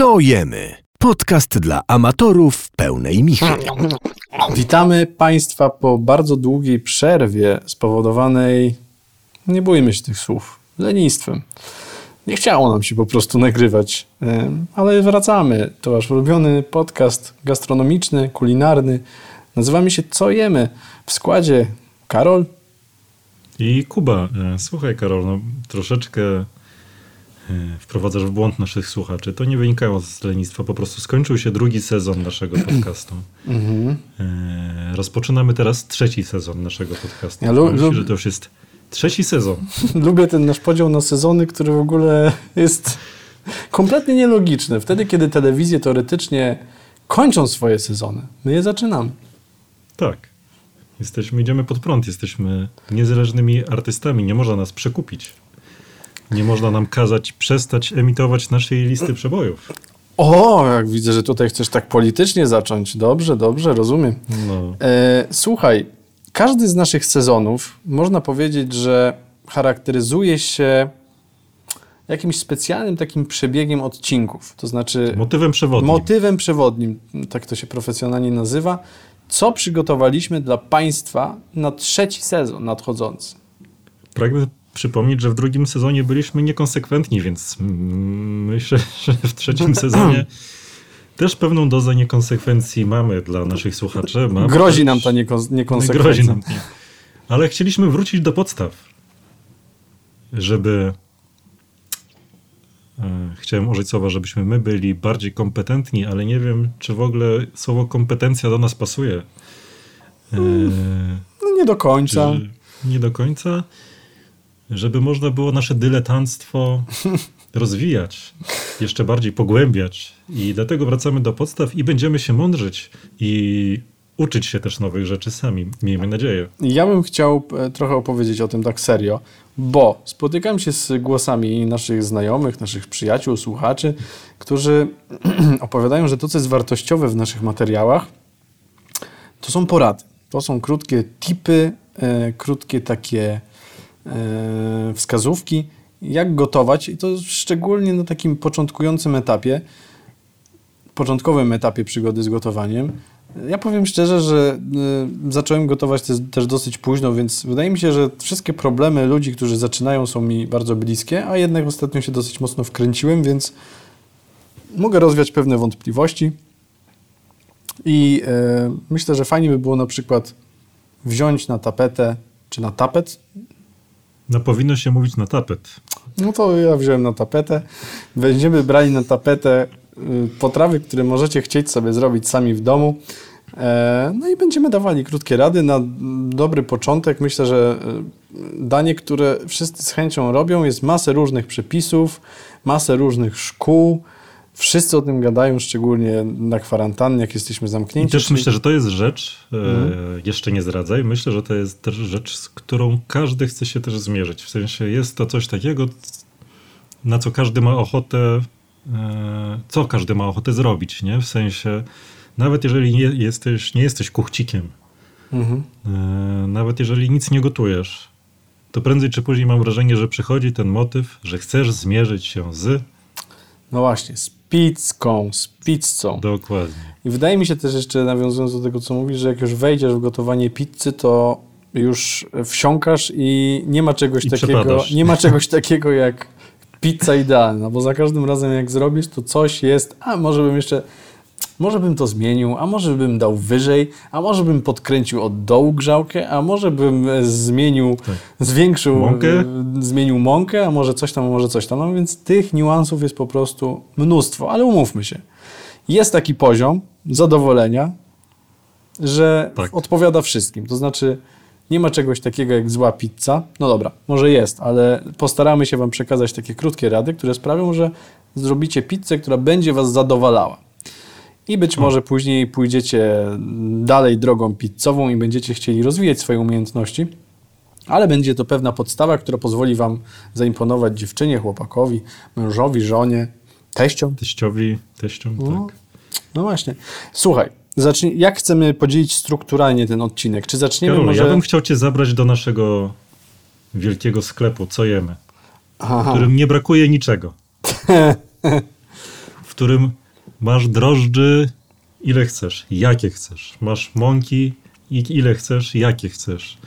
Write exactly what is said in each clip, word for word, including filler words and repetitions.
Co jemy? Podcast dla amatorów pełnej michy. Witamy Państwa po bardzo długiej przerwie spowodowanej, nie bójmy się tych słów, lenistwem. Nie chciało nam się po prostu nagrywać, ale wracamy. To Wasz ulubiony podcast gastronomiczny, kulinarny. Nazywamy się Co jemy? W składzie Karol i Kuba. Słuchaj Karol, no troszeczkę wprowadzasz w błąd naszych słuchaczy. To nie wynikało z lenistwa, po prostu skończył się drugi sezon naszego podcastu. Mm-hmm. E, rozpoczynamy teraz trzeci sezon naszego podcastu. Ja lu- Myślę, lu- że to już jest trzeci sezon. Lubię ten nasz podział na sezony, który w ogóle jest kompletnie nielogiczny. Wtedy, kiedy telewizje teoretycznie kończą swoje sezony, my je zaczynamy. Tak. Jesteśmy, idziemy pod prąd, jesteśmy niezależnymi artystami, nie można nas przekupić. Nie można nam kazać przestać emitować naszej listy przebojów. O, jak widzę, że tutaj chcesz tak politycznie zacząć. Dobrze, dobrze, rozumiem. No. E, słuchaj, każdy z naszych sezonów, można powiedzieć, że charakteryzuje się jakimś specjalnym takim przebiegiem odcinków. To znaczy... Motywem przewodnim. Motywem przewodnim, tak to się profesjonalnie nazywa. Co przygotowaliśmy dla Państwa na trzeci sezon nadchodzący? Pragnę przypomnieć, że w drugim sezonie byliśmy niekonsekwentni, więc myślę, że w trzecim sezonie też pewną dozę niekonsekwencji mamy dla naszych słuchaczy. Mamy grozi też... nam ta niekons- niekonsekwencja. Grozi nam. Ale chcieliśmy wrócić do podstaw, żeby... Chciałem użyć słowa, żebyśmy my byli bardziej kompetentni, ale nie wiem, czy w ogóle słowo kompetencja do nas pasuje. No nie do końca. Czy nie do końca. Żeby można było nasze dyletanctwo rozwijać, jeszcze bardziej pogłębiać. I dlatego wracamy do podstaw i będziemy się mądrzyć i uczyć się też nowych rzeczy sami. Miejmy nadzieję. Ja bym chciał trochę opowiedzieć o tym tak serio, bo spotykam się z głosami naszych znajomych, naszych przyjaciół, słuchaczy, którzy opowiadają, że to, co jest wartościowe w naszych materiałach, to są porady. To są krótkie tipy, e, krótkie takie wskazówki, jak gotować, i to szczególnie na takim początkującym etapie, początkowym etapie przygody z gotowaniem. Ja powiem szczerze, że zacząłem gotować też dosyć późno, więc wydaje mi się, że wszystkie problemy ludzi, którzy zaczynają, są mi bardzo bliskie, a jednak ostatnio się dosyć mocno wkręciłem, więc mogę rozwiać pewne wątpliwości i myślę, że fajnie by było na przykład wziąć na tapetę, czy na tapet, No powinno się mówić na tapet. No to ja wziąłem na tapetę. Będziemy brali na tapetę potrawy, które możecie chcieć sobie zrobić sami w domu. No i będziemy dawali krótkie rady na dobry początek. Myślę, że danie, które wszyscy z chęcią robią, jest masę różnych przepisów, masę różnych szkół. Wszyscy o tym gadają, szczególnie na kwarantannie, jak jesteśmy zamknięci. I też czyli... myślę, że to jest rzecz, mhm. e, jeszcze nie zdradzaj, myślę, że to jest też rzecz, z którą każdy chce się też zmierzyć. W sensie jest to coś takiego, na co każdy ma ochotę, e, co każdy ma ochotę zrobić, nie? W sensie, nawet jeżeli nie jesteś, nie jesteś kuchcikiem, mhm. e, nawet jeżeli nic nie gotujesz, to prędzej czy później mam wrażenie, że przychodzi ten motyw, że chcesz zmierzyć się z... No właśnie, z pizzką, z pizzą. Dokładnie. I wydaje mi się też jeszcze, nawiązując do tego, co mówisz, że jak już wejdziesz w gotowanie pizzy, to już wsiąkasz i nie ma czegoś I takiego, przepadasz. Nie ma czegoś takiego jak pizza idealna, bo za każdym razem jak zrobisz, to coś jest, a może bym jeszcze, może bym to zmienił, a może bym dał wyżej, a może bym podkręcił od dołu grzałkę, a może bym zmienił, tak. zwiększył, mąkę? zmienił mąkę, a może coś tam, a może coś tam. No więc tych niuansów jest po prostu mnóstwo, ale umówmy się. Jest taki poziom zadowolenia, że tak. odpowiada wszystkim. To znaczy nie ma czegoś takiego jak zła pizza. No dobra, może jest, ale postaramy się Wam przekazać takie krótkie rady, które sprawią, że zrobicie pizzę, która będzie Was zadowalała. I być może później pójdziecie dalej drogą pizzową i będziecie chcieli rozwijać swoje umiejętności, ale będzie to pewna podstawa, która pozwoli wam zaimponować dziewczynie, chłopakowi, mężowi, żonie, teściom. Teściowi, teściom, no, tak. No właśnie. Słuchaj, zacznij, jak chcemy podzielić strukturalnie ten odcinek? Czy zaczniemy Karol, może... Ja bym chciał cię zabrać do naszego wielkiego sklepu, co jemy, Aha. w którym nie brakuje niczego. którym masz drożdży ile chcesz, jakie chcesz. Masz mąki ile chcesz, jakie chcesz.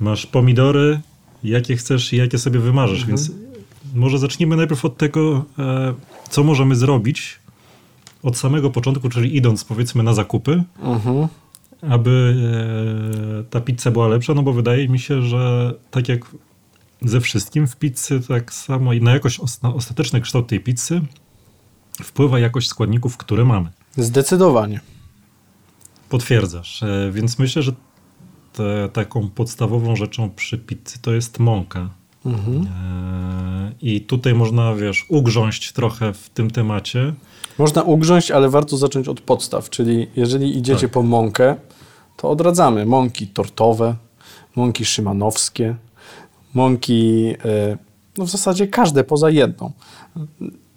Masz pomidory, jakie chcesz i jakie sobie wymarzysz. Mhm. Więc może zacznijmy najpierw od tego, co możemy zrobić od samego początku, czyli idąc powiedzmy na zakupy, mhm. aby ta pizza była lepsza, no bo wydaje mi się, że tak jak ze wszystkim w pizzy, tak samo i na jakość, na ostateczny kształt tej pizzy wpływa jakość składników, które mamy. Zdecydowanie. Potwierdzasz. Więc myślę, że te, taką podstawową rzeczą przy pizzy to jest mąka. Mhm. I tutaj można, wiesz, ugrząść trochę w tym temacie. Można ugrząść, ale warto zacząć od podstaw, czyli jeżeli idziecie tak. po mąkę, to odradzamy mąki tortowe, mąki szymanowskie, mąki, no w zasadzie każde poza jedną.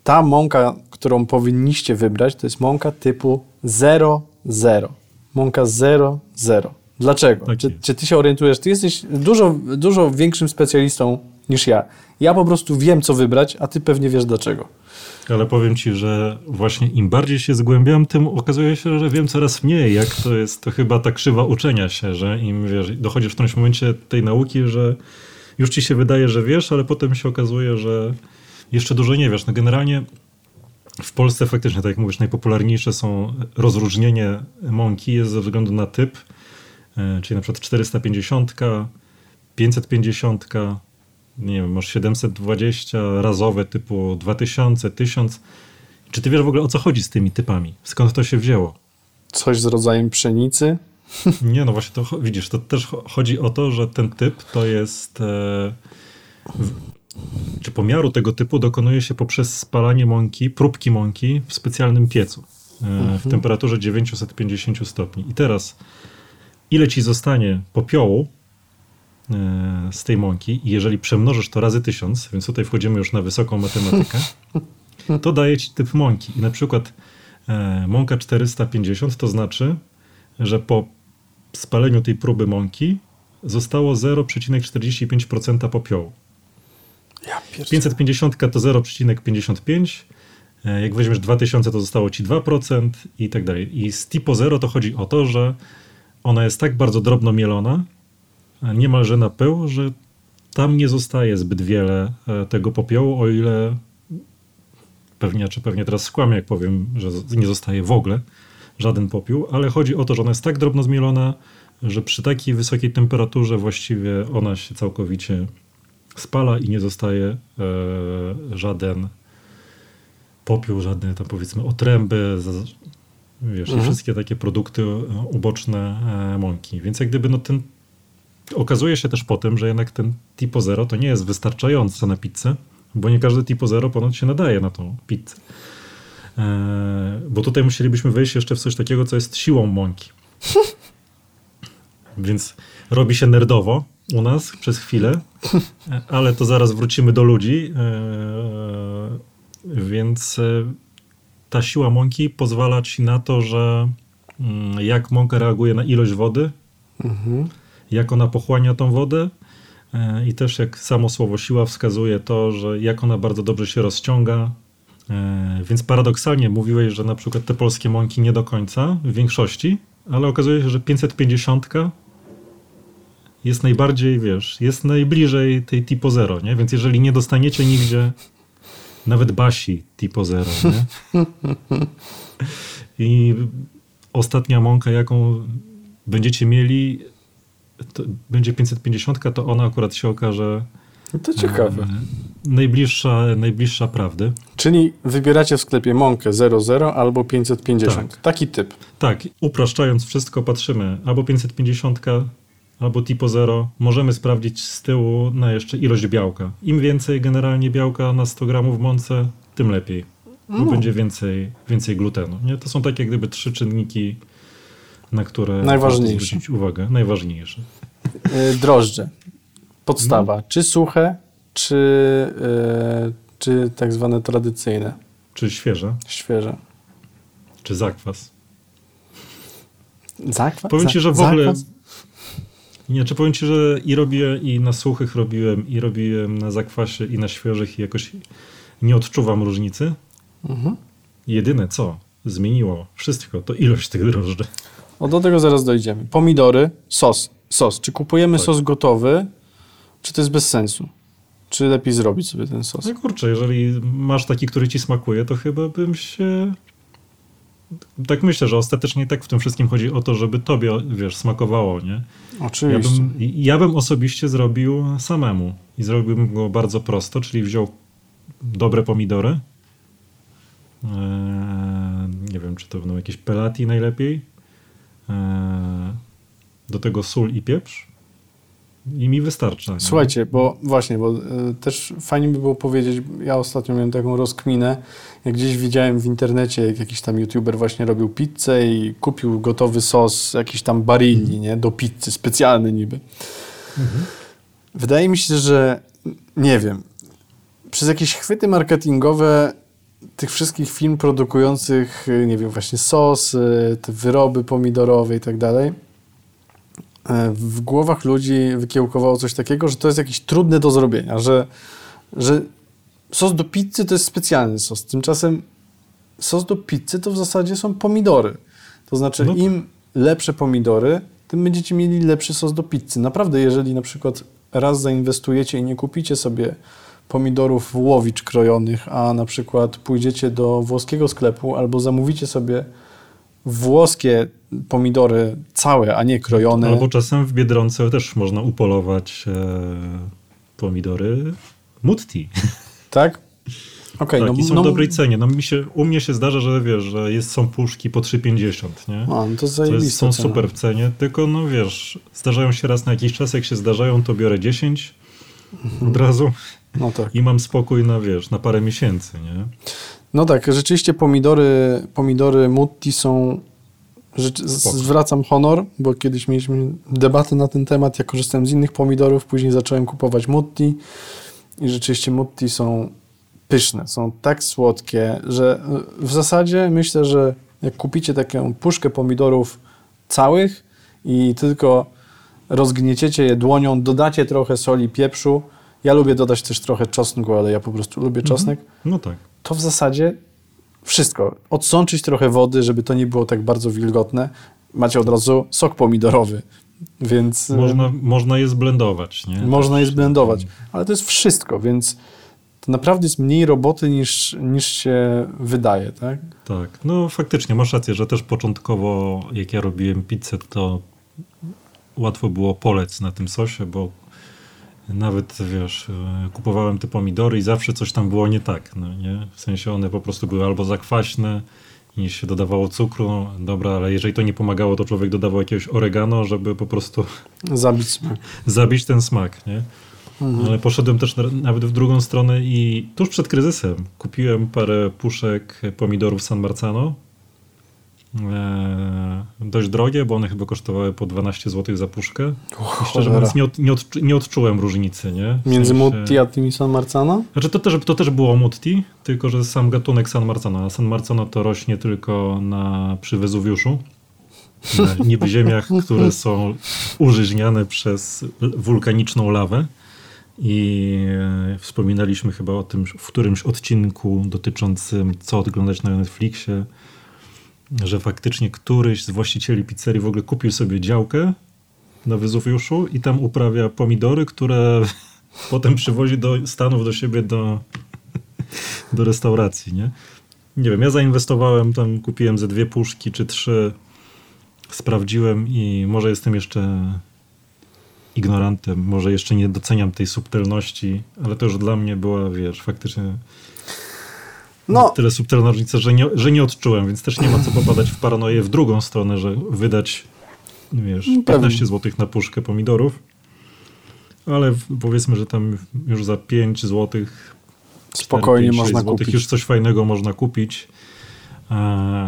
Ta mąka, którą powinniście wybrać, to jest mąka typu zero zero. Mąka zero zero. Dlaczego? Tak czy, czy ty się orientujesz? Ty jesteś dużo, dużo większym specjalistą niż ja. Ja po prostu wiem, co wybrać, a ty pewnie wiesz dlaczego. Ale powiem ci, że właśnie im bardziej się zgłębiam, tym okazuje się, że wiem coraz mniej, jak to jest. To chyba ta krzywa uczenia się, że im wiesz, dochodzisz w którymś momencie tej nauki, że już ci się wydaje, że wiesz, ale potem się okazuje, że jeszcze dużo nie wiesz. No generalnie w Polsce faktycznie, tak jak mówisz, najpopularniejsze są rozróżnienie mąki jest ze względu na typ, czyli na przykład czterysta pięćdziesiąt, pięćset pięćdziesiąt, nie wiem, masz siedemset dwadzieścia, razowe typu dwa tysiące, tysiąc. Czy ty wiesz w ogóle o co chodzi z tymi typami? Skąd to się wzięło? Coś z rodzajem pszenicy? Nie, no właśnie to widzisz, to też chodzi o to, że ten typ to jest... E, w, czy pomiaru tego typu dokonuje się poprzez spalanie mąki, próbki mąki w specjalnym piecu e, mhm. w temperaturze dziewięćset pięćdziesiąt stopni. I teraz ile ci zostanie popiołu e, z tej mąki i jeżeli przemnożysz to razy tysiąc, więc tutaj wchodzimy już na wysoką matematykę, to daje ci typ mąki. I na przykład e, mąka czterysta pięćdziesiąt to znaczy, że po spaleniu tej próby mąki zostało zero przecinek czterdzieści pięć procent popiołu. Ja pięćset pięćdziesiąt to zero przecinek pięćdziesiąt pięć, jak weźmiesz dwa tysiące to zostało ci dwa procent i tak dalej. I z tipo zero to chodzi o to, że ona jest tak bardzo drobno mielona, niemalże na pył, że tam nie zostaje zbyt wiele tego popiołu, o ile pewnie, czy pewnie teraz skłamię, jak powiem, że nie zostaje w ogóle żaden popiół, ale chodzi o to, że ona jest tak drobno zmielona, że przy takiej wysokiej temperaturze właściwie ona się całkowicie spala i nie zostaje e, żaden popiół, żadne tam powiedzmy otręby, wiesz, mhm. wszystkie takie produkty uboczne e, mąki. Więc jak gdyby no ten, okazuje się też po tym, że jednak ten tipo zero to nie jest wystarczające na pizzę, bo nie każdy tipo zero ponad się nadaje na tą pizzę. E, bo tutaj musielibyśmy wejść jeszcze w coś takiego, co jest siłą mąki. Więc robi się nerdowo u nas przez chwilę, ale to zaraz wrócimy do ludzi. E, więc ta siła mąki pozwala ci na to, że jak mąka reaguje na ilość wody, mhm. jak ona pochłania tą wodę e, i też jak samo słowo siła wskazuje to, że jak ona bardzo dobrze się rozciąga. Więc paradoksalnie mówiłeś, że na przykład te polskie mąki nie do końca, w większości, ale okazuje się, że pięćset pięćdziesiąt jest najbardziej, wiesz, jest najbliżej tej tipo zero, nie? Więc jeżeli nie dostaniecie nigdzie nawet basi tipo zero, nie? I ostatnia mąka, jaką będziecie mieli, to będzie pięćset pięćdziesiąt, to ona akurat się okaże... No to ciekawe. Najbliższa, najbliższa prawdy. Czyli wybieracie w sklepie mąkę zero zero albo pięćset pięćdziesiąt. Tak. Taki typ. Tak. Upraszczając wszystko patrzymy albo pięćset pięćdziesiąt, albo tipo zero. Możemy sprawdzić z tyłu na jeszcze ilość białka. Im więcej generalnie białka na sto gramów w mące, tym lepiej. Bo no. będzie więcej, więcej glutenu. Nie? To są takie jak gdyby trzy czynniki, na które najważniejsze. Warto zwrócić uwagę. Najważniejsze. Drożdże. Podstawa. No. Czy suche, czy, yy, czy tak zwane tradycyjne? Czy świeże? Świeże. Czy zakwas? Zakwas? Powiem ci, że w zakwas? ogóle... Nie, czy powiem ci, że i robię, i na suchych robiłem, i robiłem na zakwasie, i na świeżych, i jakoś nie odczuwam różnicy. Mhm. jedyne co zmieniło wszystko, to ilość tych drożdży. No do tego zaraz dojdziemy. Pomidory, sos. Sos. Czy kupujemy tak. sos gotowy, czy to jest bez sensu? Czy lepiej zrobić sobie ten sos? No kurczę, jeżeli masz taki, który ci smakuje, to chyba bym się... Tak myślę, że ostatecznie tak w tym wszystkim chodzi o to, żeby tobie, wiesz, smakowało, nie? Oczywiście. Ja bym, ja bym osobiście zrobił samemu i zrobiłbym go bardzo prosto, czyli wziął dobre pomidory. Eee, nie wiem, czy to będą jakieś pelati najlepiej. Eee, do tego sól i pieprz. I mi wystarcza. Nie? Słuchajcie, bo właśnie, bo y, też fajnie by było powiedzieć, ja ostatnio miałem taką rozkminę, jak gdzieś widziałem w internecie, jak jakiś tam youtuber właśnie robił pizzę i kupił gotowy sos, jakiś tam Barilli, mm. nie? Do pizzy, specjalny niby. Mm-hmm. Wydaje mi się, że nie wiem, przez jakieś chwyty marketingowe tych wszystkich firm produkujących, nie wiem, właśnie sos, te wyroby pomidorowe i tak dalej, w głowach ludzi wykiełkowało coś takiego, że to jest jakieś trudne do zrobienia, że, że sos do pizzy to jest specjalny sos. Tymczasem sos do pizzy to w zasadzie są pomidory. To znaczy no to... im lepsze pomidory, tym będziecie mieli lepszy sos do pizzy. Naprawdę, jeżeli na przykład raz zainwestujecie i nie kupicie sobie pomidorów Łowicz krojonych, a na przykład pójdziecie do włoskiego sklepu albo zamówicie sobie włoskie pomidory całe, a nie krojone. Albo czasem w Biedronce też można upolować e, pomidory Mutti. Tak? Okay, tak, no, i są no, w dobrej cenie. No, mi się, u mnie się zdarza, że wiesz, że jest, są puszki po trzy pięćdziesiąt, nie? A, no to zajebiste. To są cena. Super w cenie, tylko no wiesz, zdarzają się raz na jakiś czas, jak się zdarzają, to biorę dziesięć mhm. od razu no tak. i mam spokój na, wiesz, na parę miesięcy, nie? No tak, rzeczywiście pomidory, pomidory Mutti są... Rzecz, zwracam honor, bo kiedyś mieliśmy debatę na ten temat, ja korzystałem z innych pomidorów, później zacząłem kupować Mutti i rzeczywiście Mutti są pyszne, są tak słodkie, że w zasadzie myślę, że jak kupicie taką puszkę pomidorów całych i tylko rozgnieciecie je dłonią, dodacie trochę soli, pieprzu, ja lubię dodać też trochę czosnku, ale ja po prostu lubię czosnek, no tak. to w zasadzie wszystko. Odsączyć trochę wody, żeby to nie było tak bardzo wilgotne. Macie od razu sok pomidorowy, więc... Można, można je zblendować, nie? Można je zblendować, ale to jest wszystko, więc to naprawdę jest mniej roboty niż, niż się wydaje, tak? Tak, no faktycznie, masz rację, że też początkowo, jak ja robiłem pizzę, to łatwo było polec na tym sosie, bo nawet, wiesz, kupowałem te pomidory i zawsze coś tam było nie tak, no nie? W sensie one po prostu były albo za kwaśne, niż się dodawało cukru, dobra, ale jeżeli to nie pomagało, to człowiek dodawał jakiegoś oregano, żeby po prostu zabić smak. Zabić ten smak, nie? Mhm. Ale poszedłem też nawet w drugą stronę i tuż przed kryzysem kupiłem parę puszek pomidorów San Marzano. Eee, dość drogie, bo one chyba kosztowały po dwanaście złotych za puszkę. Oh, szczerze mówiąc, nie, od, nie, od, nie odczułem różnicy, nie? W Między sensie... Mutti a tymi San Marzano? Znaczy to też, to też było Mutti, tylko że sam gatunek San Marzano. A San Marzano to rośnie tylko na, przy Wezuwiuszu. Na niby ziemiach, które są użyźniane przez wulkaniczną lawę. I wspominaliśmy chyba o tym w którymś odcinku dotyczącym co oglądać na Netflixie, że faktycznie któryś z właścicieli pizzerii w ogóle kupił sobie działkę na Wezuwiuszu i tam uprawia pomidory, które potem przywozi do Stanów, do siebie, do, do restauracji, nie? Nie wiem, ja zainwestowałem tam, kupiłem ze dwie puszki czy trzy, sprawdziłem i może jestem jeszcze ignorantem, może jeszcze nie doceniam tej subtelności, ale to już dla mnie była, wiesz, faktycznie... No. Tyle subtelna różnica, że nie, że nie odczułem, więc też nie ma co popadać w paranoję w drugą stronę, że wydać, wiesz, piętnaście złotych na puszkę pomidorów, ale powiedzmy, że tam już za pięć złotych spokojnie cztery, pięć, można złotych, kupić. Już coś fajnego można kupić eee,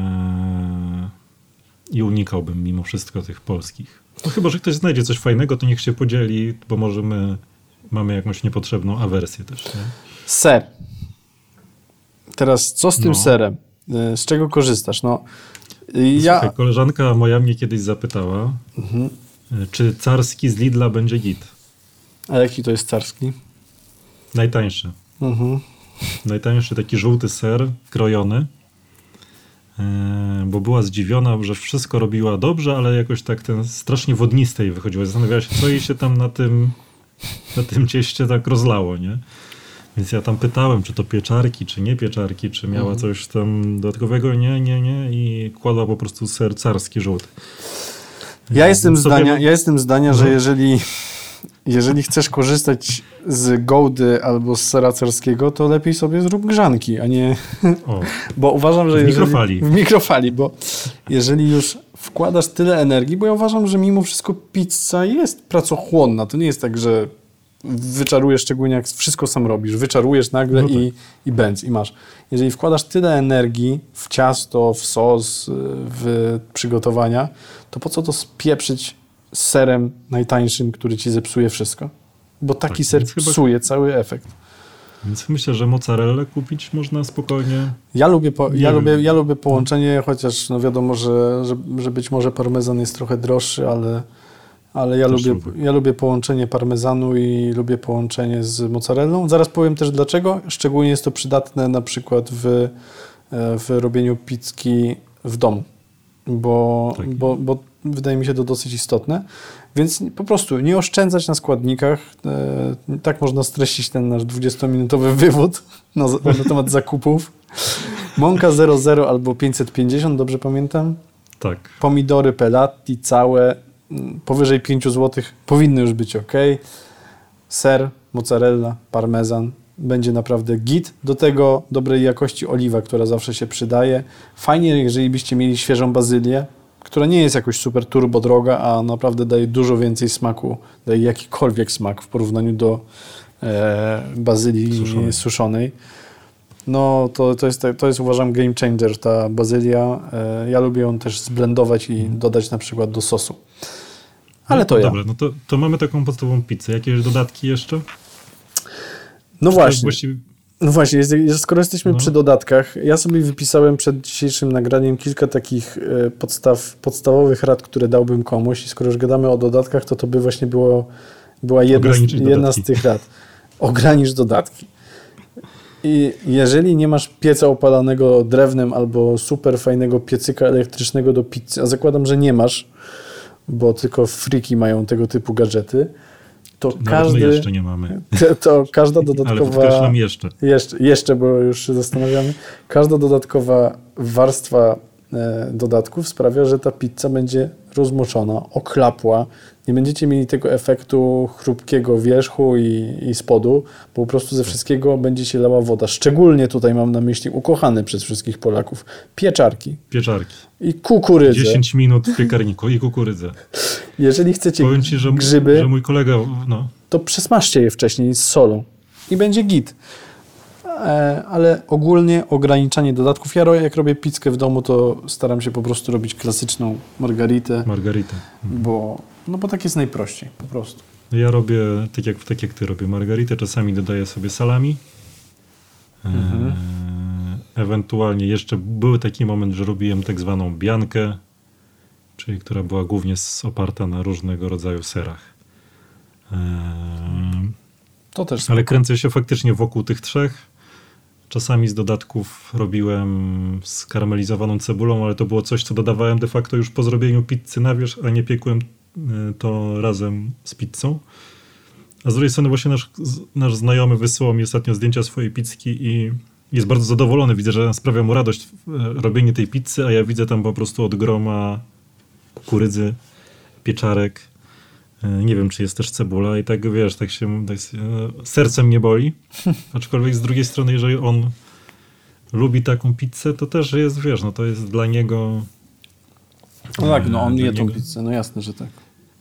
i unikałbym mimo wszystko tych polskich. No chyba, że ktoś znajdzie coś fajnego, to niech się podzieli, bo może my mamy jakąś niepotrzebną awersję też. Nie? Ser. Teraz co z tym no. serem? Z czego korzystasz? No, ja... Słuchaj, koleżanka moja mnie kiedyś zapytała, mhm. czy carski z Lidla będzie git. A jaki to jest carski? Najtańszy. Mhm. Najtańszy taki żółty ser, krojony. bo była zdziwiona, że wszystko robiła dobrze, ale jakoś tak ten strasznie wodniste jej wychodziło. Zastanawiała się, co jej się tam na tym, na tym cieście tak rozlało, nie? Więc ja tam pytałem, czy to pieczarki, czy nie pieczarki, czy miała mhm. coś tam dodatkowego. Nie, nie, nie. I kładła po prostu ser carski żółty. Ja, ja jestem zdania, ja jestem zdania, że jeżeli... Jeżeli chcesz korzystać z gołdy albo z sera carskiego, to lepiej sobie zrób grzanki, a nie... O, bo uważam, że... W jeżeli, mikrofali. W mikrofali, bo jeżeli już wkładasz tyle energii, bo ja uważam, że mimo wszystko pizza jest pracochłonna. To nie jest tak, że wyczarujesz, szczególnie jak wszystko sam robisz. Wyczarujesz nagle no tak. i, i będz, i masz. Jeżeli wkładasz tyle energii w ciasto, w sos, w przygotowania, to po co to spieprzyć serem najtańszym, który ci zepsuje wszystko. Bo taki tak, ser psuje chyba... cały efekt. Więc myślę, że mozzarellę kupić można spokojnie. Ja lubię, po, ja lubię, ja lubię połączenie, chociaż no wiadomo, że, że, że być może parmezan jest trochę droższy, ale, ale ja, lubię, lubię. ja lubię połączenie parmezanu i lubię połączenie z mozzarellą. Zaraz powiem też dlaczego. Szczególnie jest to przydatne na przykład w, w robieniu pizzki w domu. Bo, tak. bo, bo wydaje mi się to dosyć istotne. Więc po prostu nie oszczędzać na składnikach. E, tak można streścić ten nasz dwudziestominutowy wywód na, na temat zakupów. Mąka zero zero albo pięćset pięćdziesiąt, dobrze pamiętam? Tak. Pomidory pelati całe, powyżej pięć złotych powinny już być ok. Ser, mozzarella, parmezan. Będzie naprawdę git. Do tego dobrej jakości oliwa, która zawsze się przydaje. Fajnie, jeżeli byście mieli świeżą bazylię, która nie jest jakoś super turbo droga, a naprawdę daje dużo więcej smaku, daje jakikolwiek smak w porównaniu do e, bazylii suszonej. suszonej. No to, to, jest, to jest uważam game changer ta bazylia. E, ja lubię ją też zblendować i dodać na przykład do sosu. Ale no, to, to ja. Dobra, no to, to mamy taką podstawową pizzę. Jakieś dodatki jeszcze? No właśnie, właściwie... no właśnie, skoro jesteśmy no. przy dodatkach, ja sobie wypisałem przed dzisiejszym nagraniem kilka takich podstaw, podstawowych rad, które dałbym komuś i skoro już gadamy o dodatkach, to to by właśnie było, była jedna z, jedna z tych rad. Ogranicz dodatki. I jeżeli nie masz pieca opalanego drewnem albo super fajnego piecyka elektrycznego do pizzy, a zakładam, że nie masz, bo tylko friki mają tego typu gadżety, to każdy, jeszcze nie mamy. To, to każda dodatkowa... Ale podkreślam jeszcze. jeszcze. Jeszcze, bo już się zastanawiamy. Każda dodatkowa warstwa e, dodatków sprawia, że ta pizza będzie rozmoczona, oklapła. Nie będziecie mieli tego efektu chrupkiego wierzchu i, i spodu, bo po prostu ze wszystkiego będzie się lała woda. Szczególnie tutaj mam na myśli ukochane przez wszystkich Polaków pieczarki. Pieczarki. I kukurydzę. dziesięć minut w piekarniku i kukurydzę. Jeżeli chcecie Powiem ci, że grzyby, że mój kolega, no. to przesmażcie je wcześniej z solą i będzie git. Ale ogólnie ograniczanie dodatków. Ja jak robię pizzkę w domu, to staram się po prostu robić klasyczną margaritę. Margaritę. Mhm. Bo, no bo tak jest najprościej, po prostu. Ja robię, tak jak, tak jak ty, robię margaritę. Czasami dodaję sobie salami. Mhm. E- ewentualnie jeszcze był taki moment, że robiłem tak zwaną biankę, czyli która była głównie oparta na różnego rodzaju serach. E- to też Ale kręcę się faktycznie wokół tych trzech. Czasami z dodatków robiłem z karamelizowaną cebulą, ale to było coś, co dodawałem de facto już po zrobieniu pizzy na wierzch, a nie piekłem to razem z pizzą. A z drugiej strony właśnie nasz, nasz znajomy wysyłał mi ostatnio zdjęcia swojej pizzki i jest bardzo zadowolony. Widzę, że sprawia mu radość robienie tej pizzy, a ja widzę tam po prostu od groma kukurydzy, pieczarek. Nie wiem, czy jest też cebula i tak, wiesz, tak się, tak się sercem nie boli. Aczkolwiek z drugiej strony, jeżeli on lubi taką pizzę, to też jest, wiesz, no to jest dla niego... No tak, no on je niego, tą pizzę, no jasne, że tak.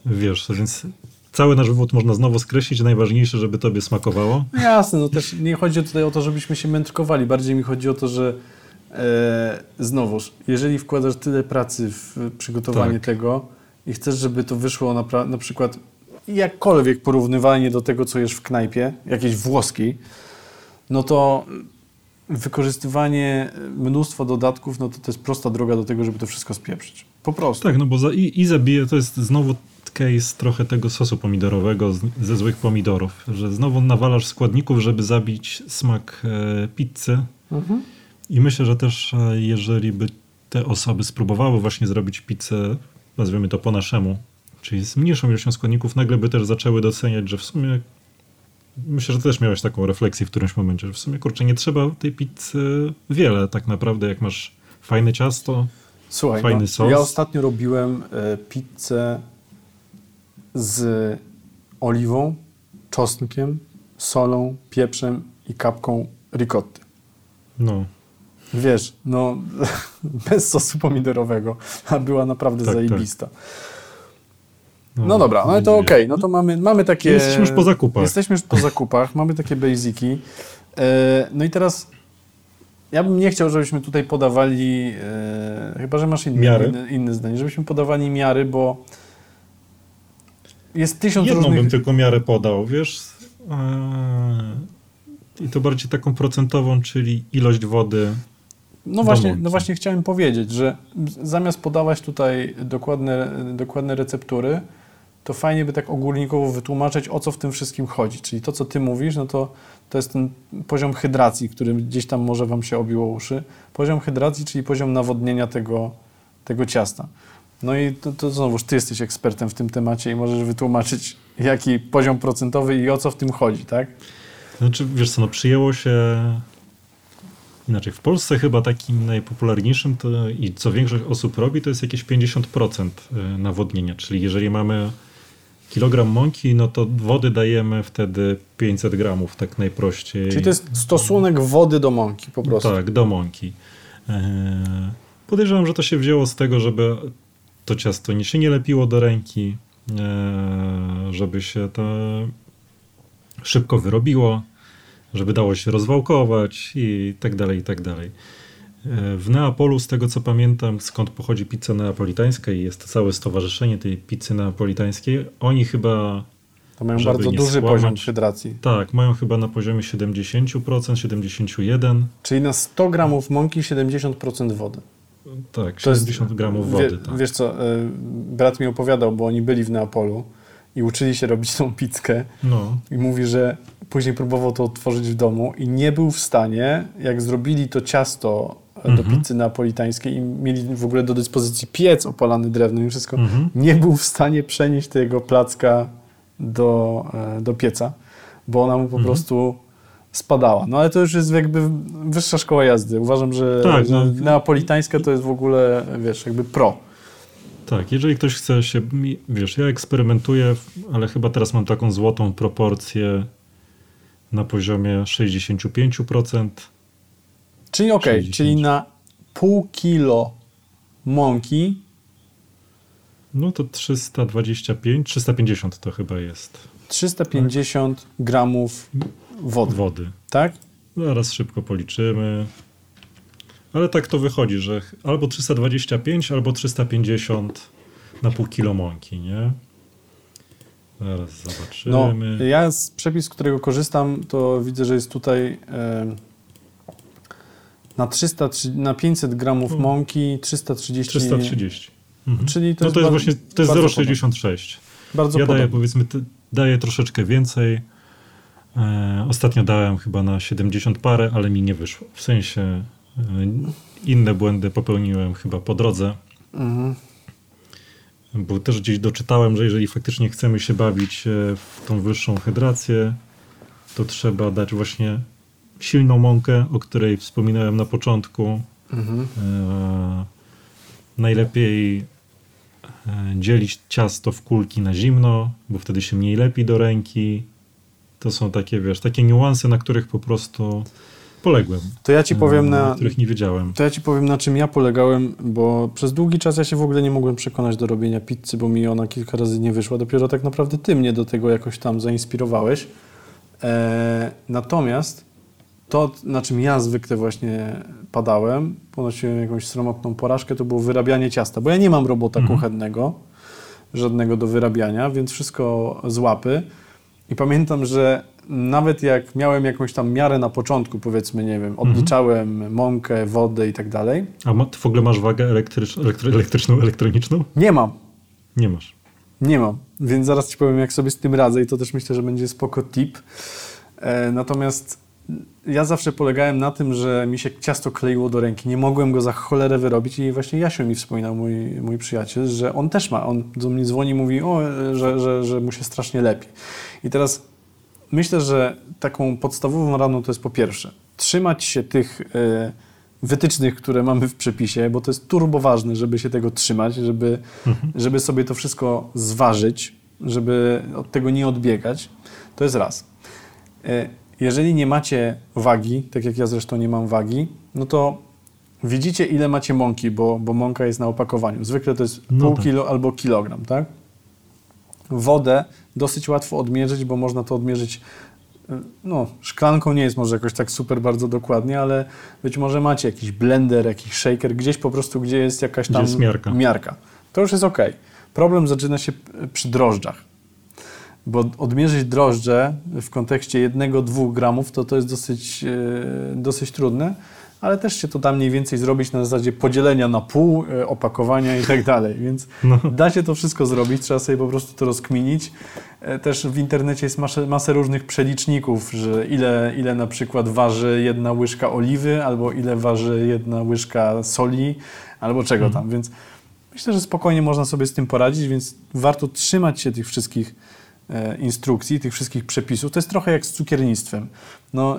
Wiesz, więc cały nasz wywód można znowu skreślić. Najważniejsze, żeby tobie smakowało. No jasne, no też nie chodzi tutaj o to, żebyśmy się mędrkowali. Bardziej mi chodzi o to, że e, znowuż, jeżeli wkładasz tyle pracy w przygotowanie tak. tego... i chcesz, żeby to wyszło na, na przykład jakkolwiek porównywalnie do tego, co jesz w knajpie, jakiejś włoskiej, no to wykorzystywanie mnóstwa dodatków, no to, to jest prosta droga do tego, żeby to wszystko spieprzyć. Po prostu. Tak, no bo za, i, i zabije, to jest znowu case trochę tego sosu pomidorowego z, ze złych pomidorów, że znowu nawalasz składników, żeby zabić smak e, pizzy. Mhm. I myślę, że też jeżeli by te osoby spróbowały właśnie zrobić pizzę, nazwijmy to po naszemu, czyli z mniejszą ilością składników, nagle by też zaczęły doceniać, że w sumie, myślę, że też miałeś taką refleksję w którymś momencie, że w sumie, kurczę, nie trzeba tej pizzy wiele tak naprawdę, jak masz fajne ciasto, Słuchaj, fajny no, sos. Ja ostatnio robiłem y, pizzę z oliwą, czosnkiem, solą, pieprzem i kapką ricotty. No. Wiesz, no bez sosu pomidorowego, a była naprawdę tak, zajebista. Tak. No, no dobra, no to okej, okay. no to mamy, mamy takie... Jesteśmy już po zakupach. Jesteśmy już po zakupach, mamy takie basiki. No i teraz ja bym nie chciał, żebyśmy tutaj podawali, chyba że masz inny, inny, inny zdanie, żebyśmy podawali miary, bo jest tysiąc Jedną różnych... Jedną bym tylko miarę podał, wiesz... I to bardziej taką procentową, czyli ilość wody. No właśnie, no właśnie chciałem powiedzieć, że zamiast podawać tutaj dokładne, dokładne receptury, to fajnie by tak ogólnikowo wytłumaczyć, o co w tym wszystkim chodzi. Czyli to, co ty mówisz, no to, to jest ten poziom hydracji, który gdzieś tam może wam się obiło uszy. Poziom hydracji, czyli poziom nawodnienia tego, tego ciasta. No i to, to znowuż ty jesteś ekspertem w tym temacie i możesz wytłumaczyć, jaki poziom procentowy i o co w tym chodzi, tak? Znaczy, wiesz co, no przyjęło się... Inaczej, w Polsce chyba takim najpopularniejszym to, i co większość osób robi, to jest jakieś pięćdziesiąt procent nawodnienia. Czyli jeżeli mamy kilogram mąki, no to wody dajemy wtedy pięćset gramów, tak najprościej. Czyli to jest stosunek wody do mąki po prostu. Tak, do mąki. Podejrzewam, że to się wzięło z tego, żeby to ciasto nie się nie lepiło do ręki, żeby się to szybko wyrobiło, żeby dało się rozwałkować i tak dalej, i tak dalej. W Neapolu, z tego co pamiętam, skąd pochodzi pizza neapolitańska i jest całe stowarzyszenie tej pizzy neapolitańskiej, oni chyba... To mają bardzo duży skłamać, poziom hydracji. Tak, mają chyba na poziomie siedemdziesiąt procent, siedemdziesiąt jeden procent. Czyli na sto gramów mąki siedemdziesiąt procent wody. Tak, siedemdziesiąt gramów wody. Wie, tak. Wiesz co, y, brat mi opowiadał, bo oni byli w Neapolu i uczyli się robić tą pizzkę. No. I mówi, że później próbował to odtworzyć w domu i nie był w stanie, jak zrobili to ciasto mhm. do pizzy neapolitańskiej i mieli w ogóle do dyspozycji piec opalany drewnem i wszystko, mhm. nie był w stanie przenieść tego placka do, do pieca, bo ona mu po mhm. prostu spadała. No ale to już jest jakby wyższa szkoła jazdy. Uważam, że, tak, że no. neapolitańska to jest w ogóle, wiesz, jakby pro. Tak, jeżeli ktoś chce się... Wiesz, ja eksperymentuję, ale chyba teraz mam taką złotą proporcję na poziomie sześćdziesiąt pięć procent. Czyli okej, okay, czyli na pół kilo mąki... No to trzysta dwadzieścia pięć, trzysta pięćdziesiąt to chyba jest. trzysta pięćdziesiąt tak? gramów wody. Wody. Tak? Zaraz szybko policzymy. Ale tak to wychodzi, że albo trzysta dwadzieścia pięć, albo trzysta pięćdziesiąt na pół kilo mąki, nie? Zaraz zobaczymy. No, ja z przepis, z którego korzystam, to widzę, że jest tutaj yy, na, trzysta, na pięćset gramów mąki trzysta trzydzieści. trzysta trzydzieści. Mhm. Czyli to no to jest, jest bardzo, właśnie, to jest zero przecinek sześćdziesiąt sześć. Bardzo ja podobne. daję, powiedzmy, daję troszeczkę więcej. E, ostatnio dałem chyba na siedemdziesiąt parę, ale mi nie wyszło. W sensie e, inne błędy popełniłem chyba po drodze. Mhm. Bo też gdzieś doczytałem, że jeżeli faktycznie chcemy się bawić w tą wyższą hydrację, to trzeba dać właśnie silną mąkę, o której wspominałem na początku. Mhm. E, najlepiej dzielić ciasto w kulki na zimno, bo wtedy się mniej lepi do ręki. To są takie, wiesz, takie niuanse, na których po prostu poległem. To ja ci powiem na, na których nie wiedziałem. To ja ci powiem, na czym ja polegałem, bo przez długi czas ja się w ogóle nie mogłem przekonać do robienia pizzy, bo mi ona kilka razy nie wyszła. Dopiero tak naprawdę ty mnie do tego jakoś tam zainspirowałeś. Eee, natomiast to, na czym ja zwykle właśnie padałem, ponosiłem jakąś sromotną porażkę, to było wyrabianie ciasta, bo ja nie mam robota mm. kuchennego, żadnego do wyrabiania, więc wszystko z łapy. I pamiętam, że nawet jak miałem jakąś tam miarę na początku, powiedzmy, nie wiem, odliczałem mm-hmm. mąkę, wodę i tak dalej. A ma, ty w ogóle masz wagę elektryczną, elektry- elektryczną, elektroniczną? Nie mam. Nie masz. Nie mam, więc zaraz ci powiem, jak sobie z tym radzę i to też myślę, że będzie spoko tip. E, natomiast ja zawsze polegałem na tym, że mi się ciasto kleiło do ręki. Nie mogłem go za cholerę wyrobić i właśnie Jasiu mi wspominał, mój, mój przyjaciel, że on też ma. On do mnie dzwoni i mówi, o, że, że, że mu się strasznie lepi. I teraz myślę, że taką podstawową radą to jest po pierwsze trzymać się tych y, wytycznych, które mamy w przepisie, bo to jest turbo ważne, żeby się tego trzymać, żeby, mhm. żeby sobie to wszystko zważyć, żeby od tego nie odbiegać. To jest raz. Y, Jeżeli nie macie wagi, tak jak ja zresztą nie mam wagi, no to widzicie, ile macie mąki, bo, bo mąka jest na opakowaniu. Zwykle to jest no pół tak. kilo albo kilogram, tak? Wodę dosyć łatwo odmierzyć, bo można to odmierzyć, no szklanką nie jest może jakoś tak super bardzo dokładnie, ale być może macie jakiś blender, jakiś shaker, gdzieś po prostu, gdzie jest jakaś tam gdzie jest miarka. miarka. To już jest okej. Problem zaczyna się przy drożdżach. Bo odmierzyć drożdże w kontekście jednego do dwóch gramów to to jest dosyć, yy, dosyć trudne, ale też się to da mniej więcej zrobić na zasadzie podzielenia na pół, yy, opakowania i tak dalej, więc no. da się to wszystko zrobić, trzeba sobie po prostu to rozkminić. Yy, też w internecie jest masę, masę różnych przeliczników, że ile, ile na przykład waży jedna łyżka oliwy, albo ile waży jedna łyżka soli, albo czego tam, więc myślę, że spokojnie można sobie z tym poradzić, więc warto trzymać się tych wszystkich instrukcji, tych wszystkich przepisów. To jest trochę jak z cukiernictwem. No,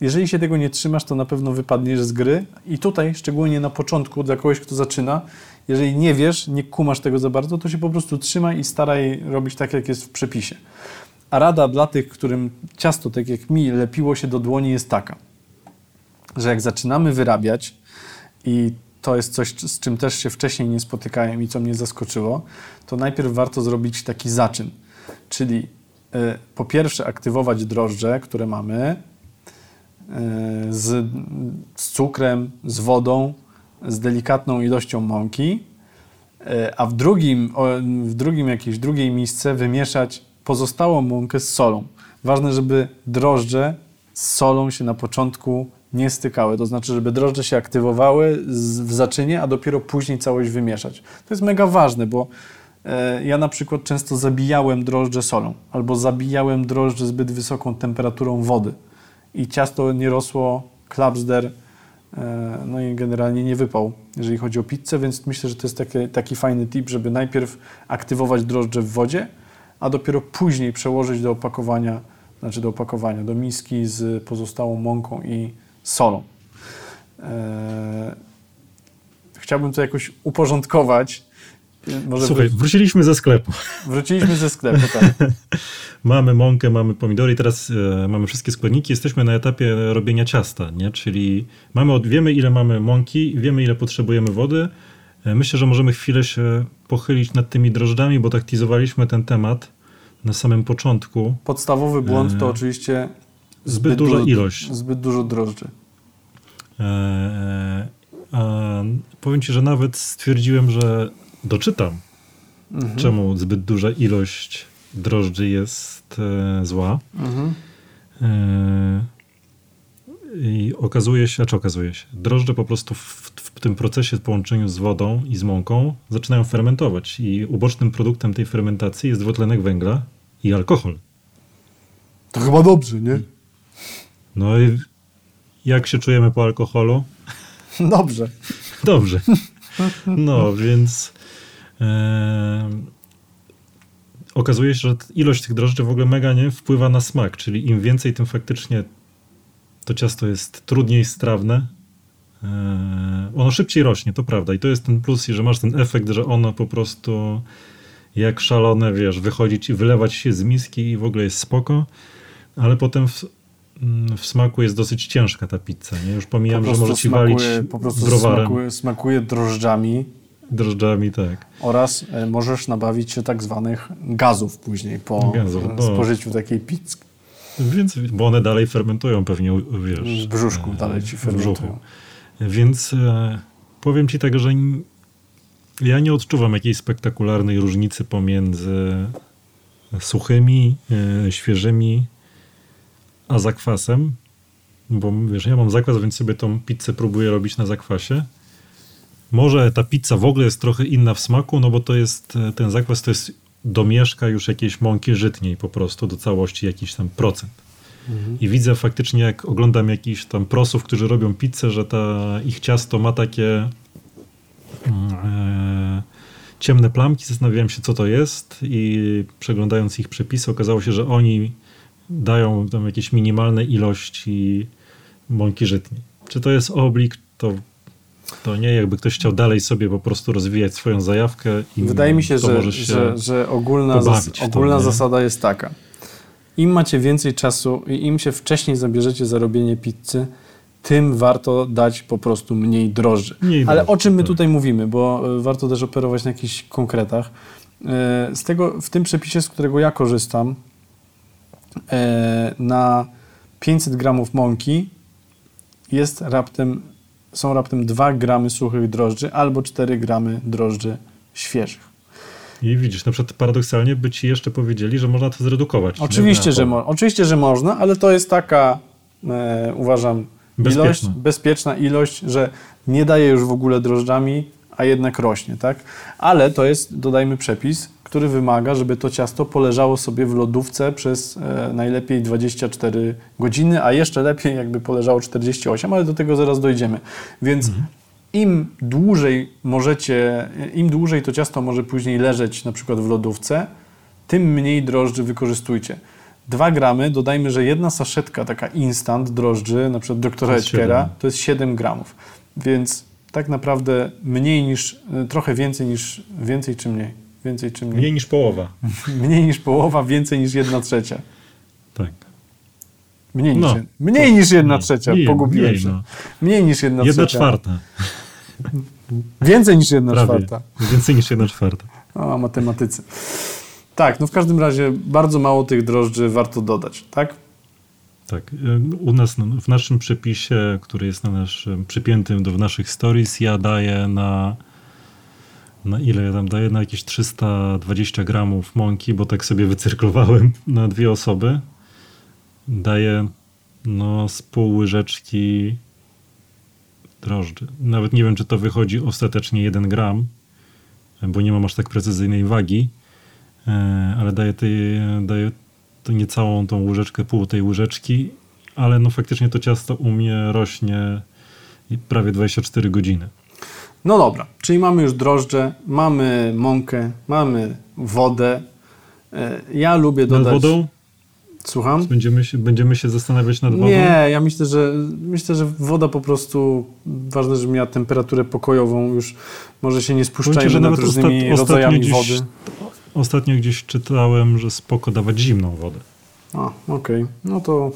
jeżeli się tego nie trzymasz, to na pewno wypadniesz z gry. I tutaj, szczególnie na początku, dla kogoś, kto zaczyna, jeżeli nie wiesz, nie kumasz tego za bardzo, to się po prostu trzymaj i staraj robić tak, jak jest w przepisie. A rada dla tych, którym ciasto, tak jak mi, lepiło się do dłoni, jest taka, że jak zaczynamy wyrabiać i to jest coś, z czym też się wcześniej nie spotykałem i co mnie zaskoczyło, to najpierw warto zrobić taki zaczyn. Czyli y, po pierwsze aktywować drożdże, które mamy y, z, z cukrem, z wodą, z delikatną ilością mąki, y, a w drugim, o, w drugim jakiejś drugiej misce wymieszać pozostałą mąkę z solą. Ważne, żeby drożdże z solą się na początku nie stykały. To znaczy, żeby drożdże się aktywowały z, w zaczynie, a dopiero później całość wymieszać. To jest mega ważne, bo ja na przykład często zabijałem drożdże solą albo zabijałem drożdże zbyt wysoką temperaturą wody i ciasto nie rosło, klapsder, no i generalnie nie wypał, jeżeli chodzi o pizzę, więc myślę, że to jest taki, taki fajny tip, żeby najpierw aktywować drożdże w wodzie, a dopiero później przełożyć do opakowania, znaczy do opakowania, do miski z pozostałą mąką i solą. Chciałbym to jakoś uporządkować. Może Słuchaj, wróci... wróciliśmy ze sklepu. Wróciliśmy ze sklepu, tak. Mamy mąkę, mamy pomidory, teraz e, mamy wszystkie składniki. Jesteśmy na etapie robienia ciasta, nie? Czyli mamy, wiemy, ile mamy mąki, wiemy, ile potrzebujemy wody. E, myślę, że możemy chwilę się pochylić nad tymi drożdżami, bo taktizowaliśmy ten temat na samym początku. Podstawowy błąd e, to oczywiście zbyt, zbyt duża dużo, ilość. Zbyt dużo drożdży. E, e, powiem ci, że nawet stwierdziłem, że doczytam, mhm. czemu zbyt duża ilość drożdży jest e, zła. Mhm. E, I okazuje się, a czy okazuje się, drożdże po prostu w, w tym procesie w połączeniu z wodą i z mąką zaczynają fermentować i ubocznym produktem tej fermentacji jest dwutlenek węgla i alkohol. To chyba dobrze, nie? No i jak się czujemy po alkoholu? Dobrze. Dobrze. No, więc e, okazuje się, że ilość tych drożdży w ogóle mega nie wpływa na smak, czyli im więcej, tym faktycznie to ciasto jest trudniej strawne. E, ono szybciej rośnie, to prawda. I to jest ten plus, że masz ten efekt, że ono po prostu jak szalone, wiesz, wychodzić i wylewać się z miski i w ogóle jest spoko, ale potem w, w smaku jest dosyć ciężka ta pizza, nie? Już pomijam, po że może ci walić po prostu browarem. Smakuje, smakuje drożdżami. Drożdżami, tak. Oraz e, możesz nabawić się tak zwanych gazów później po gazów, e, spożyciu takiej pizzy. Więc, bo one dalej fermentują pewnie, wiesz. W brzuszku e, dalej ci fermentują. Więc e, powiem ci tak, że n- ja nie odczuwam jakiejś spektakularnej różnicy pomiędzy suchymi, e, świeżymi a zakwasem, bo wiesz, ja mam zakwas, więc sobie tą pizzę próbuję robić na zakwasie. Może ta pizza w ogóle jest trochę inna w smaku, no bo to jest, ten zakwas to jest domieszka już jakiejś mąki żytniej po prostu do całości jakiś tam procent. Mhm. I widzę faktycznie, jak oglądam jakichś tam prosów, którzy robią pizzę, że ta ich ciasto ma takie e, ciemne plamki. Zastanawiałem się, co to jest, i przeglądając ich przepisy, okazało się, że oni dają tam jakieś minimalne ilości mąki żytniej. Czy to jest oblik, to, to nie. Jakby ktoś chciał dalej sobie po prostu rozwijać swoją zajawkę. I wydaje mi się, że, się że, że ogólna, zas- ogólna tam, zasada jest taka. Im macie więcej czasu i im się wcześniej zabierzecie za robienie pizzy, tym warto dać po prostu mniej drożdży. Mniej Ale drożdży, o czym my tak. tutaj mówimy, bo warto też operować na jakichś konkretach. Z tego, w tym przepisie, z którego ja korzystam, na pięćset gramów mąki jest raptem, są raptem dwa gramy suchych drożdży albo cztery gramy drożdży świeżych. I widzisz, na przykład paradoksalnie by ci jeszcze powiedzieli, że można to zredukować. Oczywiście, że, mo- oczywiście że można, ale to jest taka, e, uważam, bezpieczna. ilość, bezpieczna ilość, że nie daje już w ogóle drożdżami, a jednak rośnie, tak? Ale to jest, dodajmy, przepis, który wymaga, żeby to ciasto poleżało sobie w lodówce przez e, najlepiej dwadzieścia cztery godziny, a jeszcze lepiej jakby poleżało czterdzieści osiem, ale do tego zaraz dojdziemy. Więc mhm. im dłużej możecie, im dłużej to ciasto może później leżeć na przykład w lodówce, tym mniej drożdży wykorzystujcie. dwa gramy, dodajmy, że jedna saszetka taka instant drożdży, na przykład Doktora Oetkera, to jest siedem gramów. Więc tak naprawdę mniej niż, trochę więcej niż, więcej czy mniej? Więcej, czy mniej? Mniej niż połowa. Mniej niż połowa, więcej niż jedna trzecia. Tak. Mniej niż, no, jed... mniej niż jedna mniej, trzecia, mniej, pogubiłem mniej, się. No. Mniej niż jedna, jedna trzecia. Jedna czwarta. Więcej niż jedna Prawie. czwarta. Więcej niż jedna czwarta. O, matematycy. Tak, no w każdym razie bardzo mało tych drożdży warto dodać, tak? Tak. U nas, w naszym przepisie, który jest na naszym, przypiętym do naszych stories, ja daję na... Na ile ja tam daję? Na jakieś trzysta dwadzieścia gramów mąki, bo tak sobie wycyrklowałem na dwie osoby. Daję no z pół łyżeczki drożdży. Nawet nie wiem, czy to wychodzi ostatecznie jeden gram, bo nie mam aż tak precyzyjnej wagi, ale daję, tej, daję to niecałą tą łyżeczkę, pół tej łyżeczki, ale no faktycznie to ciasto u mnie rośnie prawie dwadzieścia cztery godziny. No dobra, czyli mamy już drożdże, mamy mąkę, mamy wodę. Ja lubię dodać... Nad wodą? Słucham? Będziemy się, będziemy się zastanawiać nad wodą? Nie, ja myślę, że myślę, że woda po prostu... Ważne, że miała temperaturę pokojową, już może się nie spuszczajmy nad różnymi ostat, rodzajami gdzieś, wody. Ostatnio gdzieś czytałem, że spoko dawać zimną wodę. A, okej, okay. No to...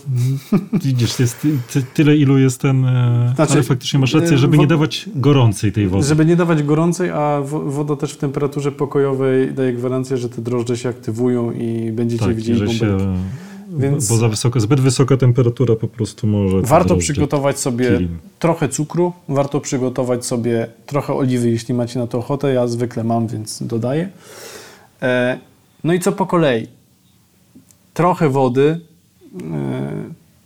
Widzisz, jest ty, tyle ilu jest ten... Znaczy, ale faktycznie masz rację, żeby wo- nie dawać gorącej tej wody. Żeby nie dawać gorącej, a woda też w temperaturze pokojowej daje gwarancję, że te drożdże się aktywują i będziecie tak, widzieli bąbelki. Więc... Bo za wysoko, zbyt wysoka temperatura po prostu może... Warto przygotować sobie kilim. trochę cukru, warto przygotować sobie trochę oliwy, jeśli macie na to ochotę. Ja zwykle mam, więc dodaję. E, no i co po kolei? Trochę wody, yy,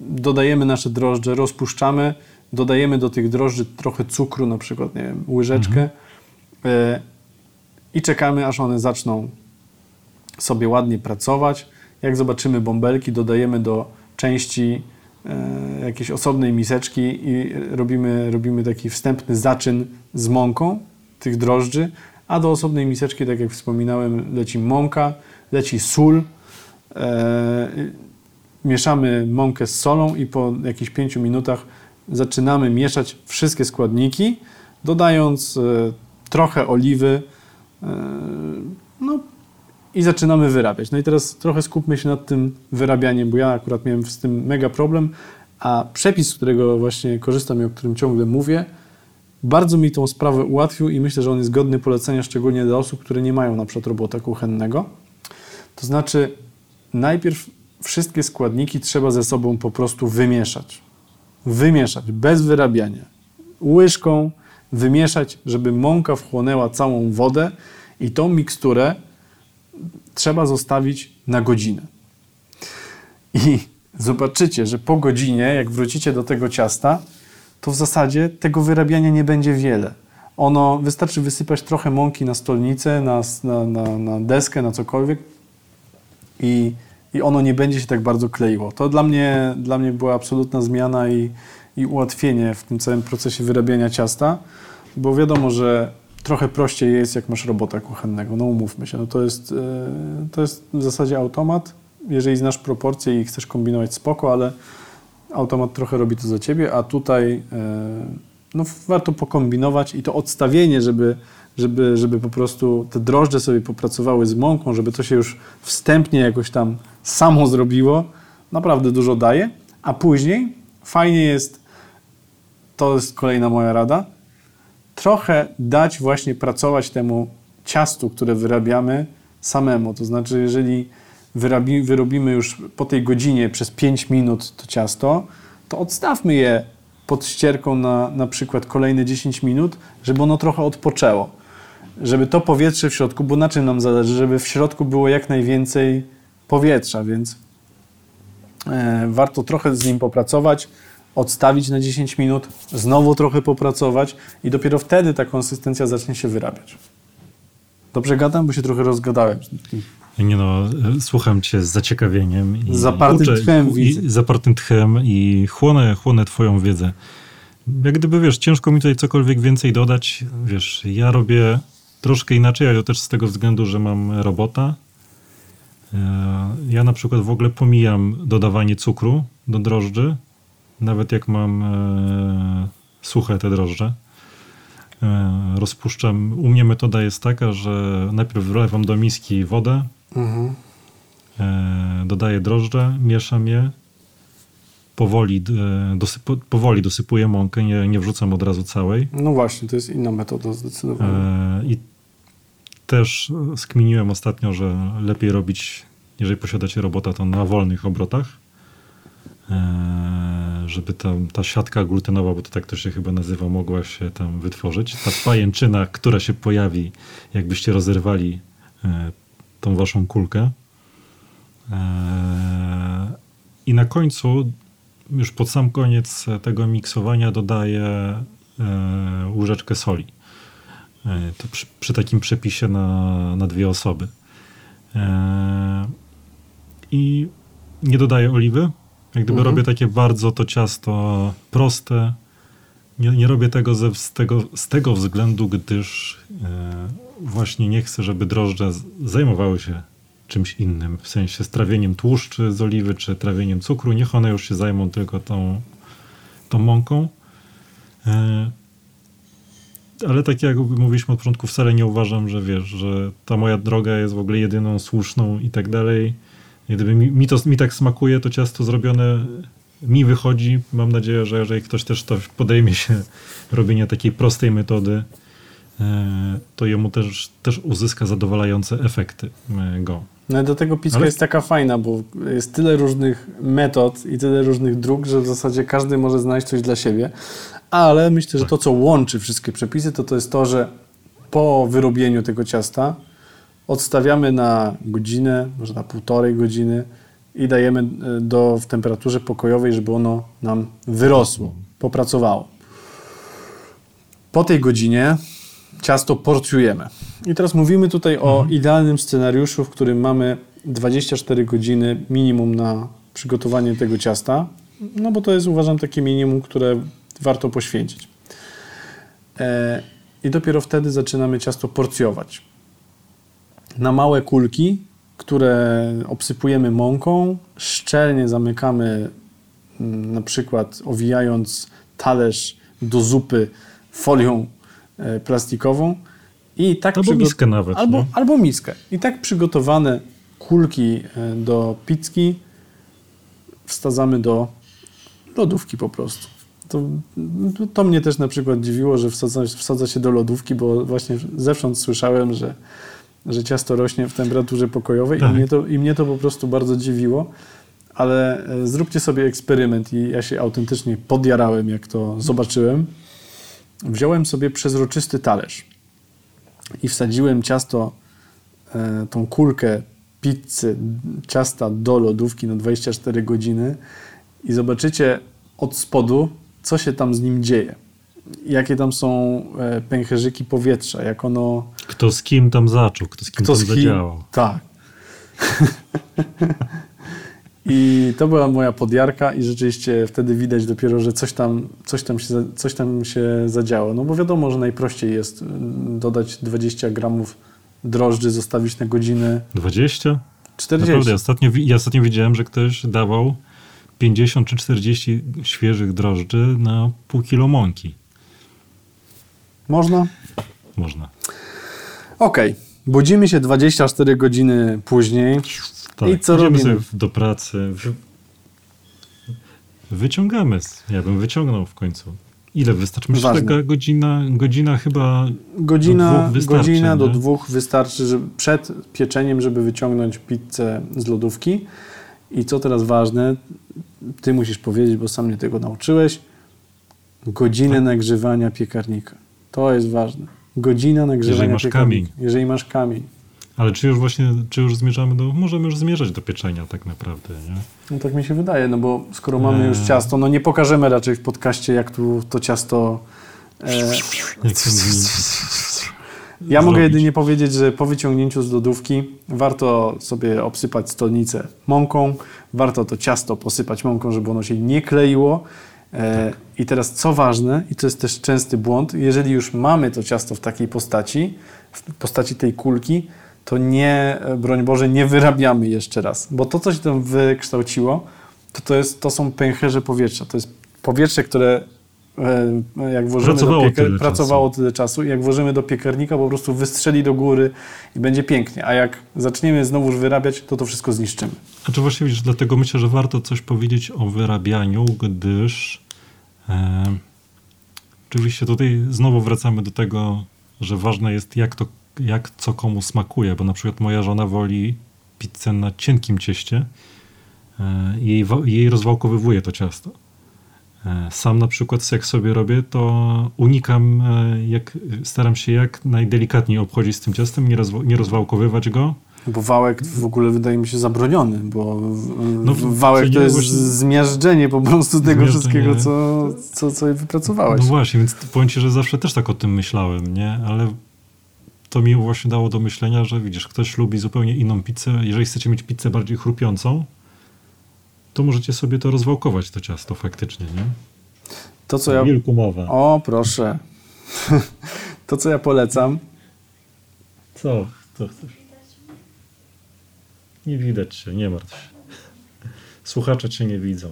dodajemy nasze drożdże, rozpuszczamy, dodajemy do tych drożdży trochę cukru, na przykład, nie wiem, łyżeczkę mm-hmm. yy, i czekamy, aż one zaczną sobie ładnie pracować. Jak zobaczymy bąbelki, dodajemy do części yy, jakiejś osobnej miseczki i robimy, robimy taki wstępny zaczyn z mąką tych drożdży, a do osobnej miseczki, tak jak wspominałem, leci mąka, leci sól. Eee, mieszamy mąkę z solą i po jakichś pięciu minutach zaczynamy mieszać wszystkie składniki, dodając e, trochę oliwy e, no i zaczynamy wyrabiać. No i teraz trochę skupmy się nad tym wyrabianiem, bo ja akurat miałem z tym mega problem, a przepis, z którego właśnie korzystam i o którym ciągle mówię, bardzo mi tą sprawę ułatwił i myślę, że on jest godny polecenia, szczególnie dla osób, które nie mają na przykład robota kuchennego. To znaczy najpierw wszystkie składniki trzeba ze sobą po prostu wymieszać. Wymieszać, bez wyrabiania. Łyżką wymieszać, żeby mąka wchłonęła całą wodę i tą miksturę trzeba zostawić na godzinę. I zobaczycie, że po godzinie, jak wrócicie do tego ciasta, to w zasadzie tego wyrabiania nie będzie wiele. Ono, wystarczy wysypać trochę mąki na stolnicę, na, na, na, na deskę, na cokolwiek, I, i ono nie będzie się tak bardzo kleiło. To dla mnie, dla mnie była absolutna zmiana i, i ułatwienie w tym całym procesie wyrabiania ciasta, bo wiadomo, że trochę prościej jest, jak masz robota kuchennego. No umówmy się, no to jest, yy, to jest w zasadzie automat. Jeżeli znasz proporcje i chcesz kombinować, spoko, ale automat trochę robi to za ciebie, a tutaj yy, no, warto pokombinować i to odstawienie, żeby, żeby, żeby po prostu te drożdże sobie popracowały z mąką, żeby to się już wstępnie jakoś tam samo zrobiło, naprawdę dużo daje. A później fajnie jest, to jest kolejna moja rada, trochę dać właśnie pracować temu ciastu, które wyrabiamy samemu. To znaczy, jeżeli wyrabi, wyrobimy już po tej godzinie przez pięć minut to ciasto, to odstawmy je pod ścierką na, na przykład kolejne dziesięć minut, żeby ono trochę odpoczęło. Żeby to powietrze w środku, bo na czym nam zależy, żeby w środku było jak najwięcej powietrza, więc e, warto trochę z nim popracować, odstawić na dziesięć minut, znowu trochę popracować i dopiero wtedy ta konsystencja zacznie się wyrabiać. Dobrze gadam, bo się trochę rozgadałem. Nie no, słucham cię z zaciekawieniem. I zapartym uczę, tchem widzę. I zapartym tchem i chłonę, chłonę twoją wiedzę. Jak gdyby, wiesz, ciężko mi tutaj cokolwiek więcej dodać. Wiesz, ja robię troszkę inaczej, ale też z tego względu, że mam robota. Ja na przykład w ogóle pomijam dodawanie cukru do drożdży. Nawet jak mam e, suche te drożdże, e, rozpuszczam. U mnie metoda jest taka, że najpierw wlewam do miski wodę, mhm. e, dodaję drożdże, mieszam je, powoli, e, dosypu, powoli dosypuję mąkę, nie, nie wrzucam od razu całej. No właśnie, to jest inna metoda zdecydowanie. E, I też skminiłem ostatnio, że lepiej robić, jeżeli posiadacie robota, to na wolnych obrotach. Żeby tam ta siatka glutenowa, bo to tak to się chyba nazywa, mogła się tam wytworzyć. Ta pajęczyna, która się pojawi, jakbyście rozerwali tą waszą kulkę. I na końcu, już pod sam koniec tego miksowania dodaję łyżeczkę soli. To przy, przy takim przepisie na, na dwie osoby. I nie dodaję oliwy. Jak gdyby mhm. robię takie bardzo to ciasto proste. Nie, nie robię tego, ze, z tego z tego względu, gdyż e, właśnie nie chcę, żeby drożdże zajmowały się czymś innym. W sensie z trawieniem tłuszczy z oliwy, czy trawieniem cukru. Niech one już się zajmą tylko tą, tą mąką. E, ale tak jak mówiliśmy od początku, wcale nie uważam, że wiesz, że ta moja droga jest w ogóle jedyną, słuszną i tak dalej. Gdyby mi, mi, to, mi tak smakuje, to ciasto zrobione mi wychodzi. Mam nadzieję, że jeżeli ktoś też to podejmie się robienia takiej prostej metody, to jemu też, też uzyska zadowalające efekty go. No i do tego piczka Ale... jest taka fajna, bo jest tyle różnych metod i tyle różnych dróg, że w zasadzie każdy może znaleźć coś dla siebie. Ale myślę, że to, co łączy wszystkie przepisy, to to jest to, że po wyrobieniu tego ciasta odstawiamy na godzinę, może na półtorej godziny i dajemy do, w temperaturze pokojowej, żeby ono nam wyrosło, popracowało. Po tej godzinie ciasto porcjujemy. I teraz mówimy tutaj mhm. o idealnym scenariuszu, w którym mamy dwadzieścia cztery godziny minimum na przygotowanie tego ciasta, no bo to jest, uważam, takie minimum, które warto poświęcić. E, I dopiero wtedy zaczynamy ciasto porcjować. Na małe kulki, które obsypujemy mąką, szczelnie zamykamy, na przykład owijając talerz do zupy folią plastikową. I tak albo przygo- miskę nawet. Albo, no. albo miskę. I tak przygotowane kulki do pizzki wsadzamy do lodówki po prostu. To, to mnie też na przykład dziwiło, że wsadza, wsadza się do lodówki, bo właśnie zewsząd słyszałem, że że ciasto rośnie w temperaturze pokojowej tak. I, mnie to, i mnie to po prostu bardzo dziwiło, ale zróbcie sobie eksperyment i ja się autentycznie podjarałem, jak to zobaczyłem. Wziąłem sobie przezroczysty talerz i wsadziłem ciasto, tą kulkę pizzy, ciasta do lodówki na dwadzieścia cztery godziny i zobaczycie od spodu, co się tam z nim dzieje. Jakie tam są pęcherzyki powietrza, jak ono... Kto z kim tam zaczął, kto z kim kto tam z kim... zadziałał. Tak. I to była moja podjarka i rzeczywiście wtedy widać dopiero, że coś tam, coś tam, się, coś tam się zadziało. No bo wiadomo, że najprościej jest dodać dwadzieścia gramów drożdży, zostawić na godzinę. dwadzieścia? czterdzieści. Naprawdę, ostatnio, ja ostatnio widziałem, że ktoś dawał pięćdziesiąt czy czterdzieści świeżych drożdży na pół kilo mąki. Można? Można. Okej. Okay. Budzimy się dwadzieścia cztery godziny później. Tak, i co robimy? Sobie do pracy. Wyciągamy. Ja bym wyciągnął w końcu. Ile wystarczy? Myślę, że taka godzina, godzina chyba godzina, do dwóch wystarczy. Godzina nie? do dwóch wystarczy żeby przed pieczeniem, żeby wyciągnąć pizzę z lodówki. I co teraz ważne, ty musisz powiedzieć, bo sam mnie tego nauczyłeś, godzinę tak. nagrzewania piekarnika. To jest ważne. Godzina nagrzewania jeżeli masz piekarnika. Kamień. Jeżeli masz kamień. Ale czy już właśnie, czy już zmierzamy do... Możemy już zmierzać do pieczenia tak naprawdę, nie? No tak mi się wydaje, no bo skoro mamy eee. już ciasto, no nie pokażemy raczej w podcaście, jak tu to ciasto... E... Jak ja mogę jedynie powiedzieć, że po wyciągnięciu z lodówki warto sobie obsypać stolnicę mąką, warto to ciasto posypać mąką, żeby ono się nie kleiło. E, tak. I teraz co ważne, i to jest też częsty błąd, jeżeli już mamy to ciasto w takiej postaci, w postaci tej kulki, to nie, broń Boże, nie wyrabiamy jeszcze raz. Bo to, co się tam wykształciło, to, to, jest, to są pęcherze powietrza. To jest powietrze, które e, jak włożymy pracowało, do pieker- tyle, pracowało czasu. tyle czasu i jak włożymy do piekarnika, po prostu wystrzeli do góry i będzie pięknie. A jak zaczniemy znowuż wyrabiać, to to wszystko zniszczymy. A czy właśnie widzisz, dlatego myślę, że warto coś powiedzieć o wyrabianiu, gdyż e, oczywiście tutaj znowu wracamy do tego, że ważne jest, jak to jak co komu smakuje, bo na przykład moja żona woli pizzę na cienkim cieście, jej, jej rozwałkowywuje to ciasto. Sam na przykład jak sobie robię, to unikam, jak, staram się jak najdelikatniej obchodzić z tym ciastem, nie, rozwa- nie rozwałkowywać go. Bo wałek w ogóle wydaje mi się zabroniony, bo no, wałek to jest właśnie... zmiażdżenie po prostu tego wszystkiego, co, co, co wypracowałeś. No właśnie, więc powiem ci, że zawsze też tak o tym myślałem, nie? Ale to mi właśnie dało do myślenia, że widzisz, ktoś lubi zupełnie inną pizzę. Jeżeli chcecie mieć pizzę bardziej chrupiącą, to możecie sobie to rozwałkować, to ciasto faktycznie, nie? To, co ja... Wilku mowa. O, proszę. To, co ja polecam... Co? Co chcesz? Nie widać się, nie martw się. Słuchacze cię nie widzą.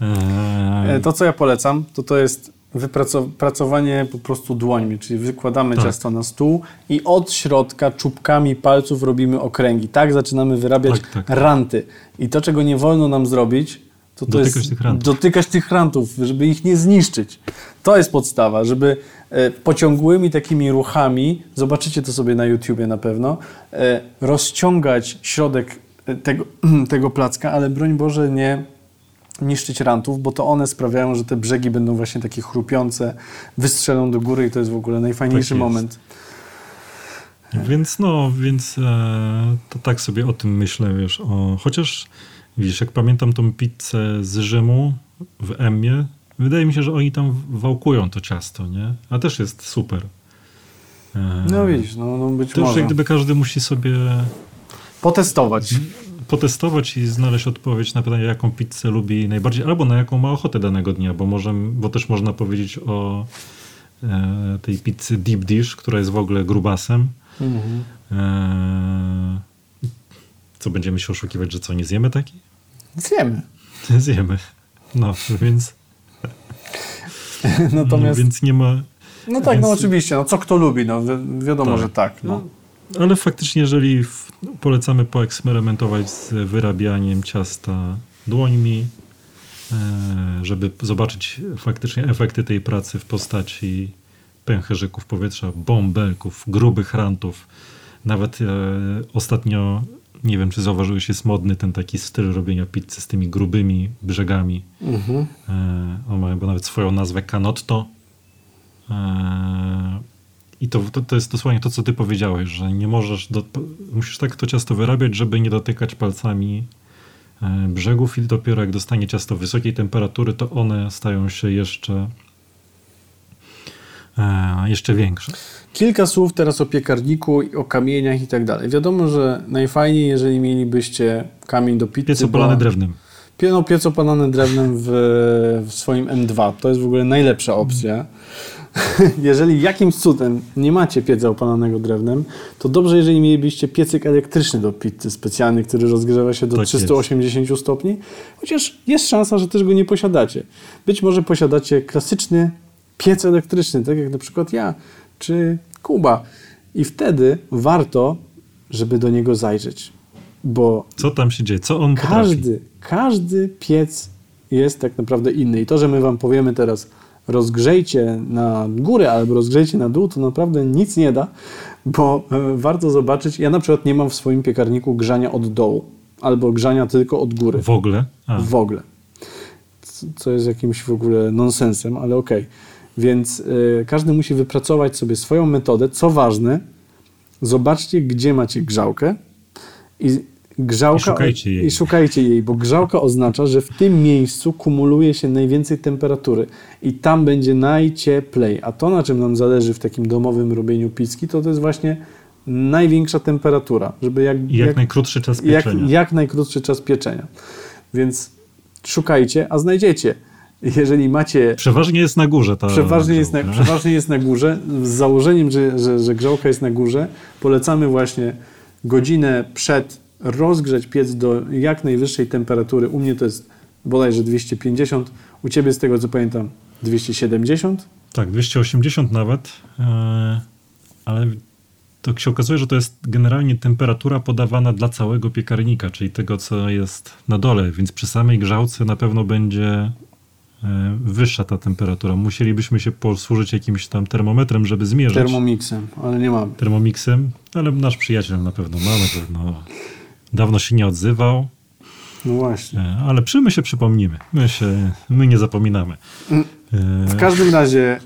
Eee... To, co ja polecam, to to jest wypracowanie po prostu dłońmi, czyli wykładamy tak. ciasto na stół i od środka czubkami palców robimy okręgi. Tak zaczynamy wyrabiać tak, tak, tak. ranty. I to, czego nie wolno nam zrobić, to, to dotykać jest tych rantów. dotykać tych rantów, żeby ich nie zniszczyć. To jest podstawa, żeby e, pociągłymi takimi ruchami, zobaczycie to sobie na YouTubie na pewno, e, rozciągać środek tego, tego placka, ale broń Boże nie... niszczyć rantów, bo to one sprawiają, że te brzegi będą właśnie takie chrupiące, wystrzelą do góry i to jest w ogóle najfajniejszy tak moment. Więc no, więc e, to tak sobie o tym myślę, wiesz, o, chociaż widzisz, jak pamiętam tą pizzę z Rzymu w Emmie, wydaje mi się, że oni tam wałkują to ciasto, nie? A też jest super. E, no widzisz, no, no być może. To już gdyby każdy musi sobie... Potestować. potestować i znaleźć odpowiedź na pytanie, jaką pizzę lubi najbardziej, albo na jaką ma ochotę danego dnia, bo, może, bo też można powiedzieć o e, tej pizzy deep dish, która jest w ogóle grubasem. Mm-hmm. E, co, będziemy się oszukiwać, że co, nie zjemy takiej? Zjemy. Zjemy. No, więc... Natomiast... Więc nie ma... No tak, więc... no oczywiście, no co kto lubi, no wi- wiadomo, tak. że tak, no. Ale faktycznie, jeżeli w, polecamy poeksperymentować z wyrabianiem ciasta dłońmi, e, żeby zobaczyć faktycznie efekty tej pracy w postaci pęcherzyków powietrza, bąbelków, grubych rantów. Nawet e, ostatnio, nie wiem czy zauważyłeś, jest modny ten taki styl robienia pizzy z tymi grubymi brzegami. Mhm. E, on ma chyba nawet swoją nazwę canotto. E, I to, to, to jest dosłownie to, co ty powiedziałeś, że nie możesz, do, musisz tak to ciasto wyrabiać, żeby nie dotykać palcami brzegów i dopiero jak dostanie ciasto wysokiej temperatury, to one stają się jeszcze e, jeszcze większe. Kilka słów teraz o piekarniku, o kamieniach i tak dalej. Wiadomo, że najfajniej, jeżeli mielibyście kamień do pizzy. Piec opalany bo... drewnem. No, piec opalany drewnem w, w swoim M dwa. To jest w ogóle najlepsza opcja. Jeżeli jakimś cudem nie macie pieca opalanego drewnem, to dobrze, jeżeli mielibyście piecyk elektryczny do pizzy specjalny, który rozgrzewa się do tak trzystu osiemdziesięciu jest. stopni, chociaż jest szansa, że też go nie posiadacie. Być może posiadacie klasyczny piec elektryczny, tak jak na przykład ja czy Kuba. I wtedy warto, żeby do niego zajrzeć. Bo co tam się dzieje? Co on każdy, potrafi? Każdy piec jest tak naprawdę inny. I to, że my wam powiemy teraz rozgrzejcie na górę albo rozgrzejcie na dół, to naprawdę nic nie da, bo warto zobaczyć. Ja na przykład nie mam w swoim piekarniku grzania od dołu albo grzania tylko od góry. W ogóle? A. W ogóle. Co jest jakimś w ogóle nonsensem, ale okej. Okay. Więc y, każdy musi wypracować sobie swoją metodę. Co ważne, zobaczcie, gdzie macie grzałkę i Grzałka, I, szukajcie jej. I szukajcie jej, bo grzałka oznacza, że w tym miejscu kumuluje się najwięcej temperatury i tam będzie najcieplej. A to, na czym nam zależy w takim domowym robieniu pizzki, to to jest właśnie największa temperatura. Żeby jak, I jak, jak najkrótszy czas pieczenia. Jak, jak najkrótszy czas pieczenia. Więc szukajcie, a znajdziecie. Jeżeli macie... Przeważnie jest na górze ta przeważnie jest na, przeważnie jest na górze. Z założeniem, że, że, że grzałka jest na górze, polecamy właśnie godzinę przed rozgrzać piec do jak najwyższej temperatury. U mnie to jest bodajże dwieście pięćdziesiąt. U ciebie, z tego co pamiętam, dwieście siedemdziesiąt? Tak, dwieście osiemdziesiąt nawet. Yy, ale to się okazuje, że to jest generalnie temperatura podawana dla całego piekarnika, czyli tego, co jest na dole. Więc przy samej grzałce na pewno będzie yy, wyższa ta temperatura. Musielibyśmy się posłużyć jakimś tam termometrem, żeby zmierzyć. Termomiksem, ale nie mamy. Termomiksem, ale nasz przyjaciel na pewno ma, na pewno... Dawno się nie odzywał. No właśnie. Ale przy my się przypomnimy. My, się, my nie zapominamy. W każdym razie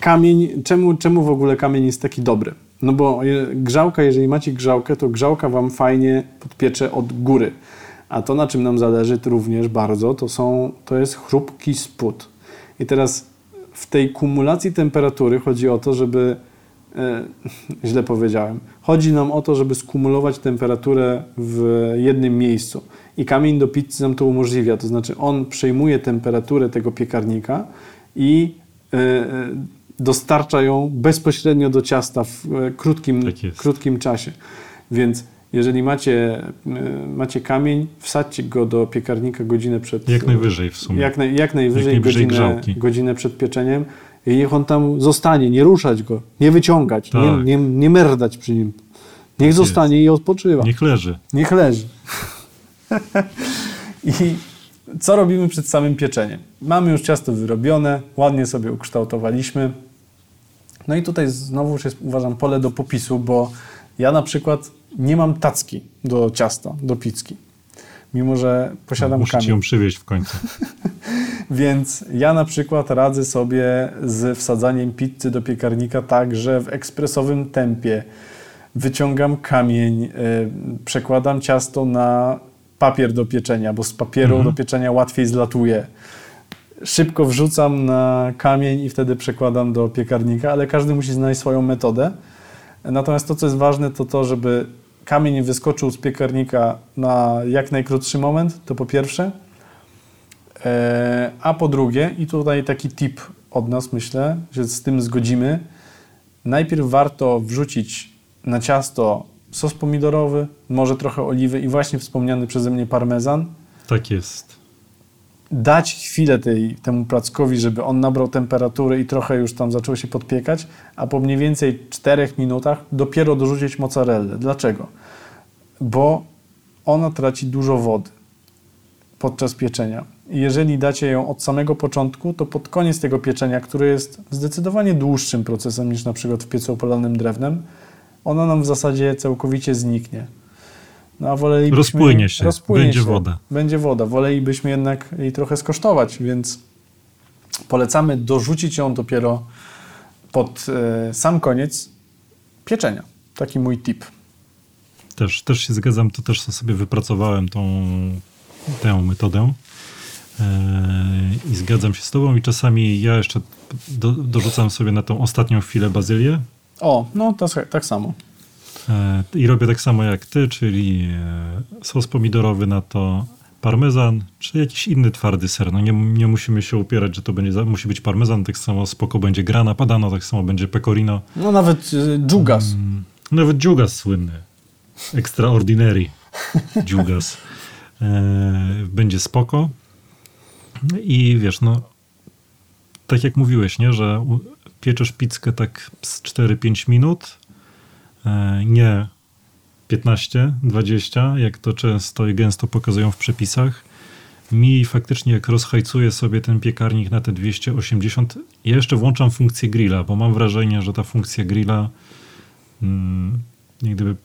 kamień, czemu, czemu w ogóle kamień jest taki dobry? No bo grzałka, jeżeli macie grzałkę, to grzałka wam fajnie podpiecze od góry. A to, na czym nam zależy również bardzo, to, są, to jest chrupki spód. I teraz w tej kumulacji temperatury chodzi o to, żeby Yy, źle powiedziałem. Chodzi nam o to, żeby skumulować temperaturę w jednym miejscu. I kamień do pizzy nam to umożliwia. To znaczy on przejmuje temperaturę tego piekarnika i yy, dostarcza ją bezpośrednio do ciasta w yy, krótkim, tak krótkim czasie. Więc jeżeli macie, yy, macie kamień, wsadźcie go do piekarnika godzinę przed... Jak najwyżej w sumie. Jak, naj, jak najwyżej, jak najwyżej godzinę, godzinę przed pieczeniem. I niech on tam zostanie, nie ruszać go, nie wyciągać, tak. nie, nie, nie merdać przy nim. Niech tak zostanie jest. I odpoczywa. Niech leży. Niech leży. I co robimy przed samym pieczeniem? Mamy już ciasto wyrobione, ładnie sobie ukształtowaliśmy. No i tutaj znowu jest, uważam, pole do popisu, bo ja na przykład nie mam tacki do ciasta, do pizzki. Mimo że posiadam Muszę kamień. Muszę ci ją przywieźć w końcu. Więc ja na przykład radzę sobie z wsadzaniem pizzy do piekarnika tak, że w ekspresowym tempie wyciągam kamień, yy, przekładam ciasto na papier do pieczenia, bo z papieru mhm. do pieczenia łatwiej zlatuje. Szybko wrzucam na kamień i wtedy przekładam do piekarnika, ale każdy musi znaleźć swoją metodę. Natomiast to, co jest ważne, to to, żeby kamień wyskoczył z piekarnika na jak najkrótszy moment, to po pierwsze. A po drugie, i tutaj taki tip od nas, myślę, że z tym zgodzimy, najpierw warto wrzucić na ciasto sos pomidorowy, może trochę oliwy i właśnie wspomniany przeze mnie parmezan. Tak jest. Dać chwilę tej, temu plackowi, żeby on nabrał temperatury i trochę już tam zaczął się podpiekać, a po mniej więcej czterech minutach dopiero dorzucić mozzarellę. Dlaczego? Bo ona traci dużo wody podczas pieczenia. Jeżeli dacie ją od samego początku, to pod koniec tego pieczenia, które jest zdecydowanie dłuższym procesem niż na przykład w piecu opalanym drewnem, ona nam w zasadzie całkowicie zniknie. No, a wolelibyśmy, rozpłynie się, rozpłynie będzie się, woda. Będzie woda. Wolelibyśmy jednak jej trochę skosztować, więc polecamy dorzucić ją dopiero pod e, sam koniec pieczenia. Taki mój tip. Też, też się zgadzam, to też sobie wypracowałem tą, tę metodę. i zgadzam się z tobą i czasami ja jeszcze do, dorzucam sobie na tą ostatnią chwilę bazylię. O, no to, tak samo. I robię tak samo jak ty, czyli sos pomidorowy na to, parmezan, czy jakiś inny twardy ser. No nie, nie musimy się upierać, że to będzie, musi być parmezan, tak samo spoko będzie grana padano, tak samo będzie pecorino. No nawet dżugas. Um, nawet dżugas słynny. Extraordinary dżugas. E, będzie spoko. I wiesz, no tak jak mówiłeś, nie, że pieczesz pizzkę tak z cztery pięć minut, e, nie piętnaście dwadzieścia, jak to często i gęsto pokazują w przepisach. Mi faktycznie, jak rozhajcuję sobie ten piekarnik na te dwieście osiemdziesiąt, ja jeszcze włączam funkcję grilla, bo mam wrażenie, że ta funkcja grilla mm, jak gdyby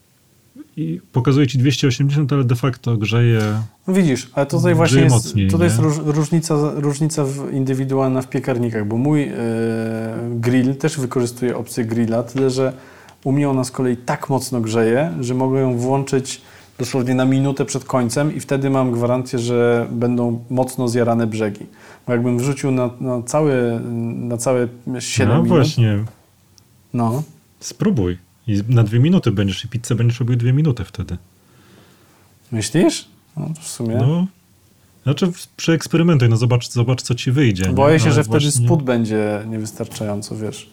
i pokazuje ci dwieście osiemdziesiąt, ale de facto grzeje. Widzisz, ale tutaj właśnie jest, mocniej, tutaj jest róż, różnica, różnica w indywidualna w piekarnikach, bo mój yy, grill też wykorzystuje opcję grilla, tyle że u mnie ona z kolei tak mocno grzeje, że mogę ją włączyć dosłownie na minutę przed końcem i wtedy mam gwarancję, że będą mocno zjarane brzegi. Bo jakbym wrzucił na, na, cały, na całe siedem no minut... No właśnie. No. Spróbuj. I na dwie minuty będziesz i pizzę będziesz robił dwie minuty wtedy. Myślisz? No w sumie... No. Znaczy przeeksperymentuj, no zobacz, zobacz co ci wyjdzie. Boję nie? się, ale że wtedy właśnie... spód będzie niewystarczająco, wiesz...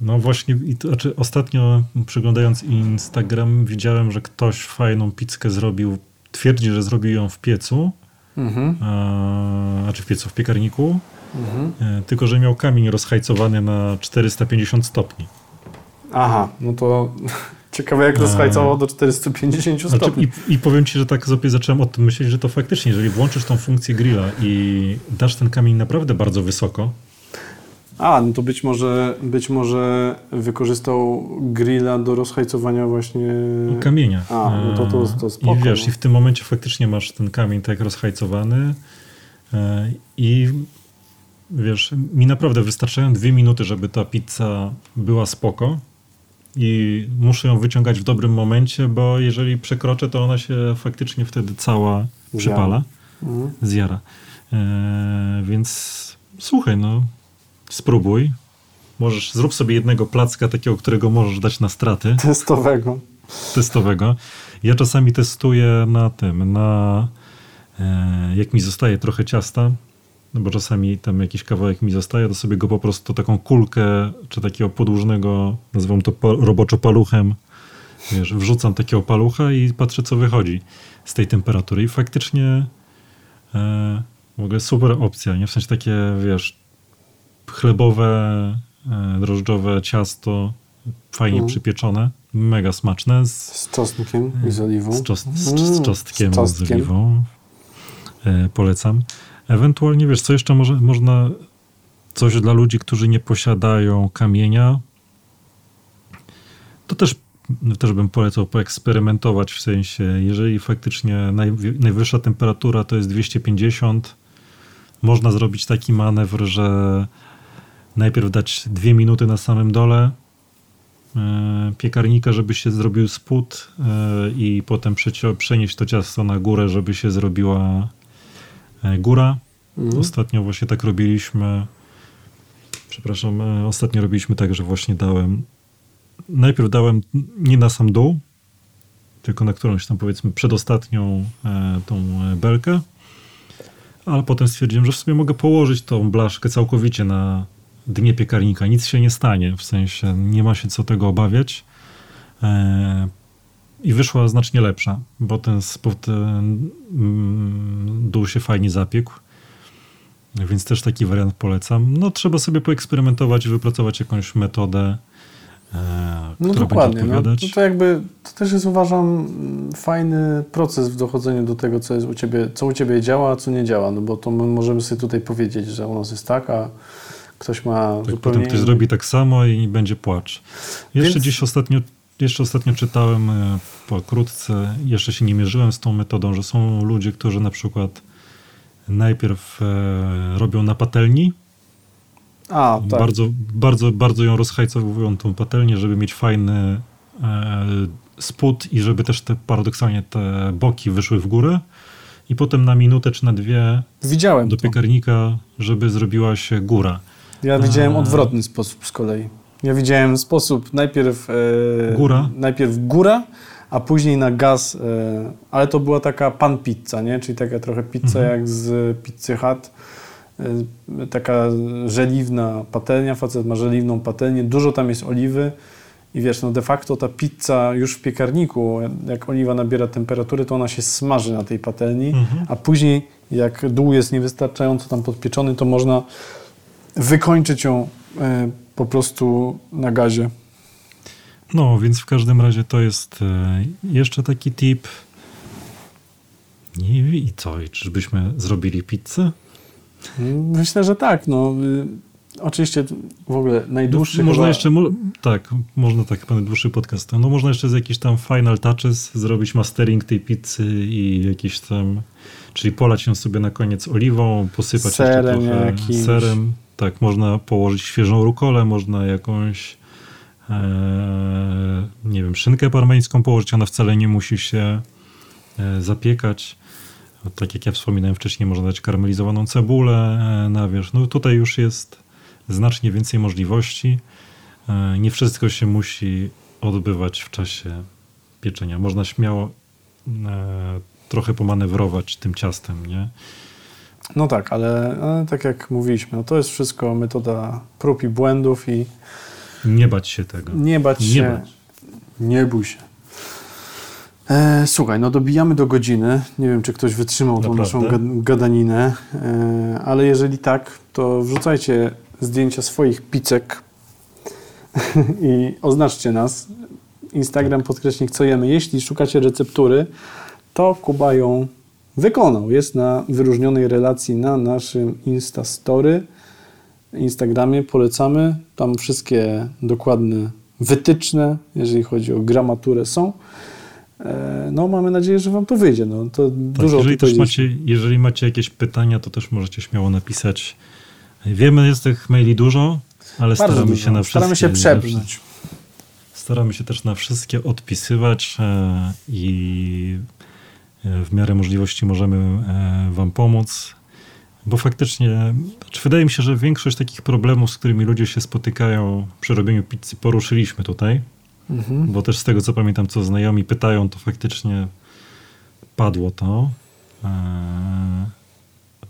No właśnie, i to, znaczy ostatnio przeglądając Instagram widziałem, że ktoś fajną pizzkę zrobił, twierdzi, że zrobił ją w piecu, mm-hmm. a, znaczy w piecu, w piekarniku, mm-hmm. e, tylko że miał kamień rozhajcowany na czterysta pięćdziesiąt stopni. Aha, no to ciekawe jak rozhajcował e... do czterystu pięćdziesięciu stopni. Znaczy, i, I powiem ci, że tak sobie zacząłem o tym myśleć, że to faktycznie, jeżeli włączysz tą funkcję grilla i dasz ten kamień naprawdę bardzo wysoko, a, no to być może, być może wykorzystał grilla do rozhajcowania właśnie... Kamienia. A, no to, to, to spoko. I wiesz, i w tym momencie faktycznie masz ten kamień tak rozhajcowany i wiesz, mi naprawdę wystarczają dwie minuty, żeby ta pizza była spoko i muszę ją wyciągać w dobrym momencie, bo jeżeli przekroczę, to ona się faktycznie wtedy cała przypala, mhm. zjara. E, więc słuchaj, no spróbuj. Możesz, zrób sobie jednego placka takiego, którego możesz dać na straty. Testowego. Testowego. Ja czasami testuję na tym, na e, jak mi zostaje trochę ciasta, no bo czasami tam jakiś kawałek mi zostaje, to sobie go po prostu taką kulkę, czy takiego podłużnego, nazywam to pa, roboczo paluchem, wiesz, wrzucam takiego palucha i patrzę, co wychodzi z tej temperatury. I faktycznie e, w ogóle super opcja, nie? W sensie takie, wiesz, chlebowe, drożdżowe ciasto, fajnie mm. przypieczone, mega smaczne. Z, z czosnkiem i z oliwą. Z, czos, z, z czosnkiem, z, z oliwą. E, polecam. Ewentualnie, wiesz, co jeszcze może, można, coś dla ludzi, którzy nie posiadają kamienia, to też, też bym polecał poeksperymentować, w sensie, jeżeli faktycznie naj, najwyższa temperatura to jest dwieście pięćdziesiąt, można zrobić taki manewr, że najpierw dać dwie minuty na samym dole yy, piekarnika, żeby się zrobił spód yy, i potem przyci- przenieść to ciasto na górę, żeby się zrobiła yy, góra. Mm. Ostatnio właśnie tak robiliśmy, przepraszam, yy, ostatnio robiliśmy tak, że właśnie dałem, najpierw dałem nie na sam dół, tylko na którąś tam powiedzmy przedostatnią yy, tą belkę, ale potem stwierdziłem, że w sumie mogę położyć tą blaszkę całkowicie na dnie piekarnika. Nic się nie stanie, w sensie nie ma się co tego obawiać. Yy, I wyszła znacznie lepsza, bo ten, ten mm, dół się fajnie zapiekł. Więc też taki wariant polecam. No trzeba sobie poeksperymentować i wypracować jakąś metodę, yy, no, która dokładnie, będzie odpowiadać. No, no to jakby to też jest, uważam, fajny proces w dochodzeniu do tego, co jest u ciebie, co u ciebie działa, a co nie działa. No bo to my możemy sobie tutaj powiedzieć, że u nas jest tak, a ktoś ma tak, zupełnie... Potem ktoś zrobi tak samo i będzie płacz. Jeszcze Więc... dziś ostatnio, jeszcze ostatnio czytałem pokrótce, jeszcze się nie mierzyłem z tą metodą, że są ludzie, którzy na przykład najpierw e, robią na patelni. A, tak. Bardzo, bardzo, bardzo ją rozhajcowują tą patelnię, żeby mieć fajny e, spód i żeby też te paradoksalnie te boki wyszły w górę i potem na minutę czy na dwie widziałem do to. piekarnika, żeby zrobiła się góra. Ja widziałem odwrotny sposób z kolei. Ja widziałem sposób najpierw e, góra, najpierw góra, a później na gaz, e, ale to była taka pan pizza, nie? Czyli taka trochę pizza mhm. jak z Pizzy Hut. E, taka żeliwna patelnia, facet ma żeliwną patelnię, dużo tam jest oliwy i wiesz, no de facto ta pizza już w piekarniku, jak oliwa nabiera temperatury, to ona się smaży na tej patelni, mhm. a później jak dół jest niewystarczająco tam podpieczony, to można wykończyć ją e, po prostu na gazie. No, więc w każdym razie to jest e, jeszcze taki tip. I, i co? I czyżbyśmy zrobili pizzę? Myślę, że tak. No. Oczywiście w ogóle najdłuższy... No, można chyba... jeszcze... Mo- tak, można tak, najdłuższy podcast. No, można jeszcze z jakichś tam final touches zrobić mastering tej pizzy i jakiś tam... Czyli polać ją sobie na koniec oliwą, posypać serem jeszcze trochę jakimś. serem. Tak, można położyć świeżą rukolę, można jakąś e, nie wiem, szynkę parmeńską położyć, ona wcale nie musi się e, zapiekać. Tak jak ja wspominałem wcześniej, można dać karmelizowaną cebulę e, na wierzch. No tutaj już jest znacznie więcej możliwości. E, nie wszystko się musi odbywać w czasie pieczenia. Można śmiało e, trochę pomanewrować tym ciastem, nie? No tak, ale, ale tak jak mówiliśmy, no to jest wszystko metoda prób i błędów i... Nie bać się tego. Nie bać nie się. Bać. Nie bój się. E, słuchaj, no dobijamy do godziny. Nie wiem, czy ktoś wytrzymał tą naszą gadaninę, e, ale jeżeli tak, to wrzucajcie zdjęcia swoich pizzek i oznaczcie nas. Instagram podkreśnik co jemy. Jeśli szukacie receptury, to Kuba ją wykonał. Jest na wyróżnionej relacji na naszym Instastory, Instagramie. Polecamy. Tam wszystkie dokładne wytyczne, jeżeli chodzi o gramaturę, są. No, mamy nadzieję, że wam to wyjdzie. No, to tak, dużo jeżeli, też macie, jeżeli macie jakieś pytania, to też możecie śmiało napisać. Wiemy, jest tych maili dużo, ale staramy dużo. się na wszystkie. Staramy się przebrnąć. Staramy się też na wszystkie odpisywać e, i w miarę możliwości możemy wam pomóc, bo faktycznie wydaje mi się, że większość takich problemów, z którymi ludzie się spotykają przy robieniu pizzy, poruszyliśmy tutaj, mhm. bo też z tego, co pamiętam, co znajomi pytają, to faktycznie padło to.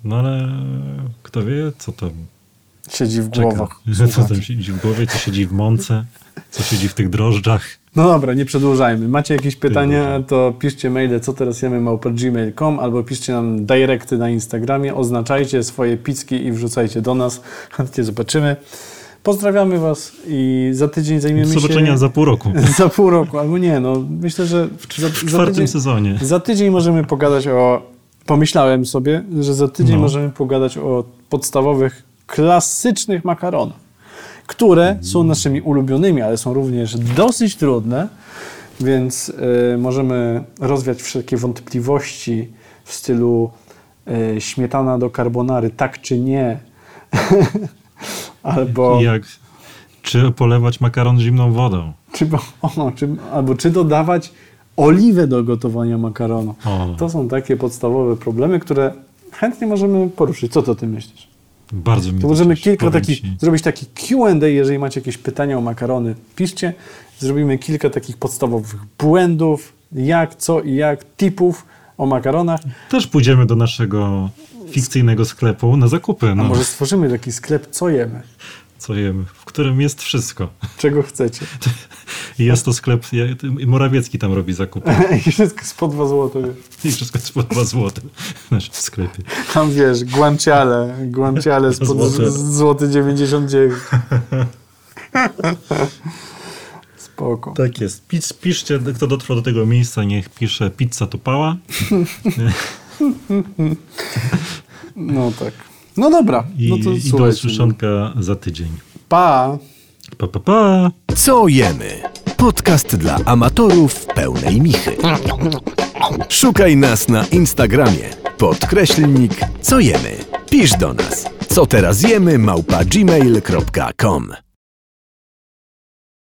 No ale kto wie, co tam siedzi w głowach. Co tam siedzi w głowie, co siedzi w mące, co siedzi w tych drożdżach. No dobra, nie przedłużajmy. Macie jakieś pytania, to piszcie maile co teraz jemy małpa gmail kropka com albo piszcie nam directy na Instagramie, oznaczajcie swoje pizzki i wrzucajcie do nas. Chętnie zobaczymy. Pozdrawiamy was i za tydzień zajmiemy się... Do zobaczenia się... za pół roku. Za pół roku, albo nie, no myślę, że... W, za, w czwartym za tydzień, sezonie. Za tydzień możemy pogadać o... Pomyślałem sobie, że za tydzień no. możemy pogadać o podstawowych, klasycznych makaronach, które są naszymi ulubionymi, ale są również dosyć trudne, więc y, możemy rozwiać wszelkie wątpliwości w stylu y, śmietana do carbonary, tak czy nie, albo... Jak, czy polewać makaron zimną wodą? Czy, o, czy, albo czy dodawać oliwę do gotowania makaronu? O. To są takie podstawowe problemy, które chętnie możemy poruszyć. Co to ty myślisz? Bardzo mi to możemy kilka takich, zrobić taki Q and A, jeżeli macie jakieś pytania o makarony, piszcie. Zrobimy kilka takich podstawowych błędów, jak, co i jak, tipów o makaronach. Też pójdziemy do naszego fikcyjnego sklepu na zakupy. No. A może stworzymy taki sklep, co jemy? Co jemy, w którym jest wszystko. Czego chcecie. Jest to sklep, Morawiecki tam robi zakupy. I wszystko z po dwa złote. I wszystko z po dwa złote w sklepie. Tam wiesz, guanciale, guanciale z po złoty dziewięćdziesiąt dziewięć. Spoko. Tak jest. Pisz, piszcie, kto dotrwał do tego miejsca, niech pisze pizza to pała. No tak. No dobra. I, no to i do usłyszonka za tydzień. Pa! Pa, pa, pa! Co jemy? Podcast dla amatorów pełnej michy. Szukaj nas na Instagramie. Podkreślnik co jemy. Pisz do nas. Co teraz jemy małpa gmail kropka com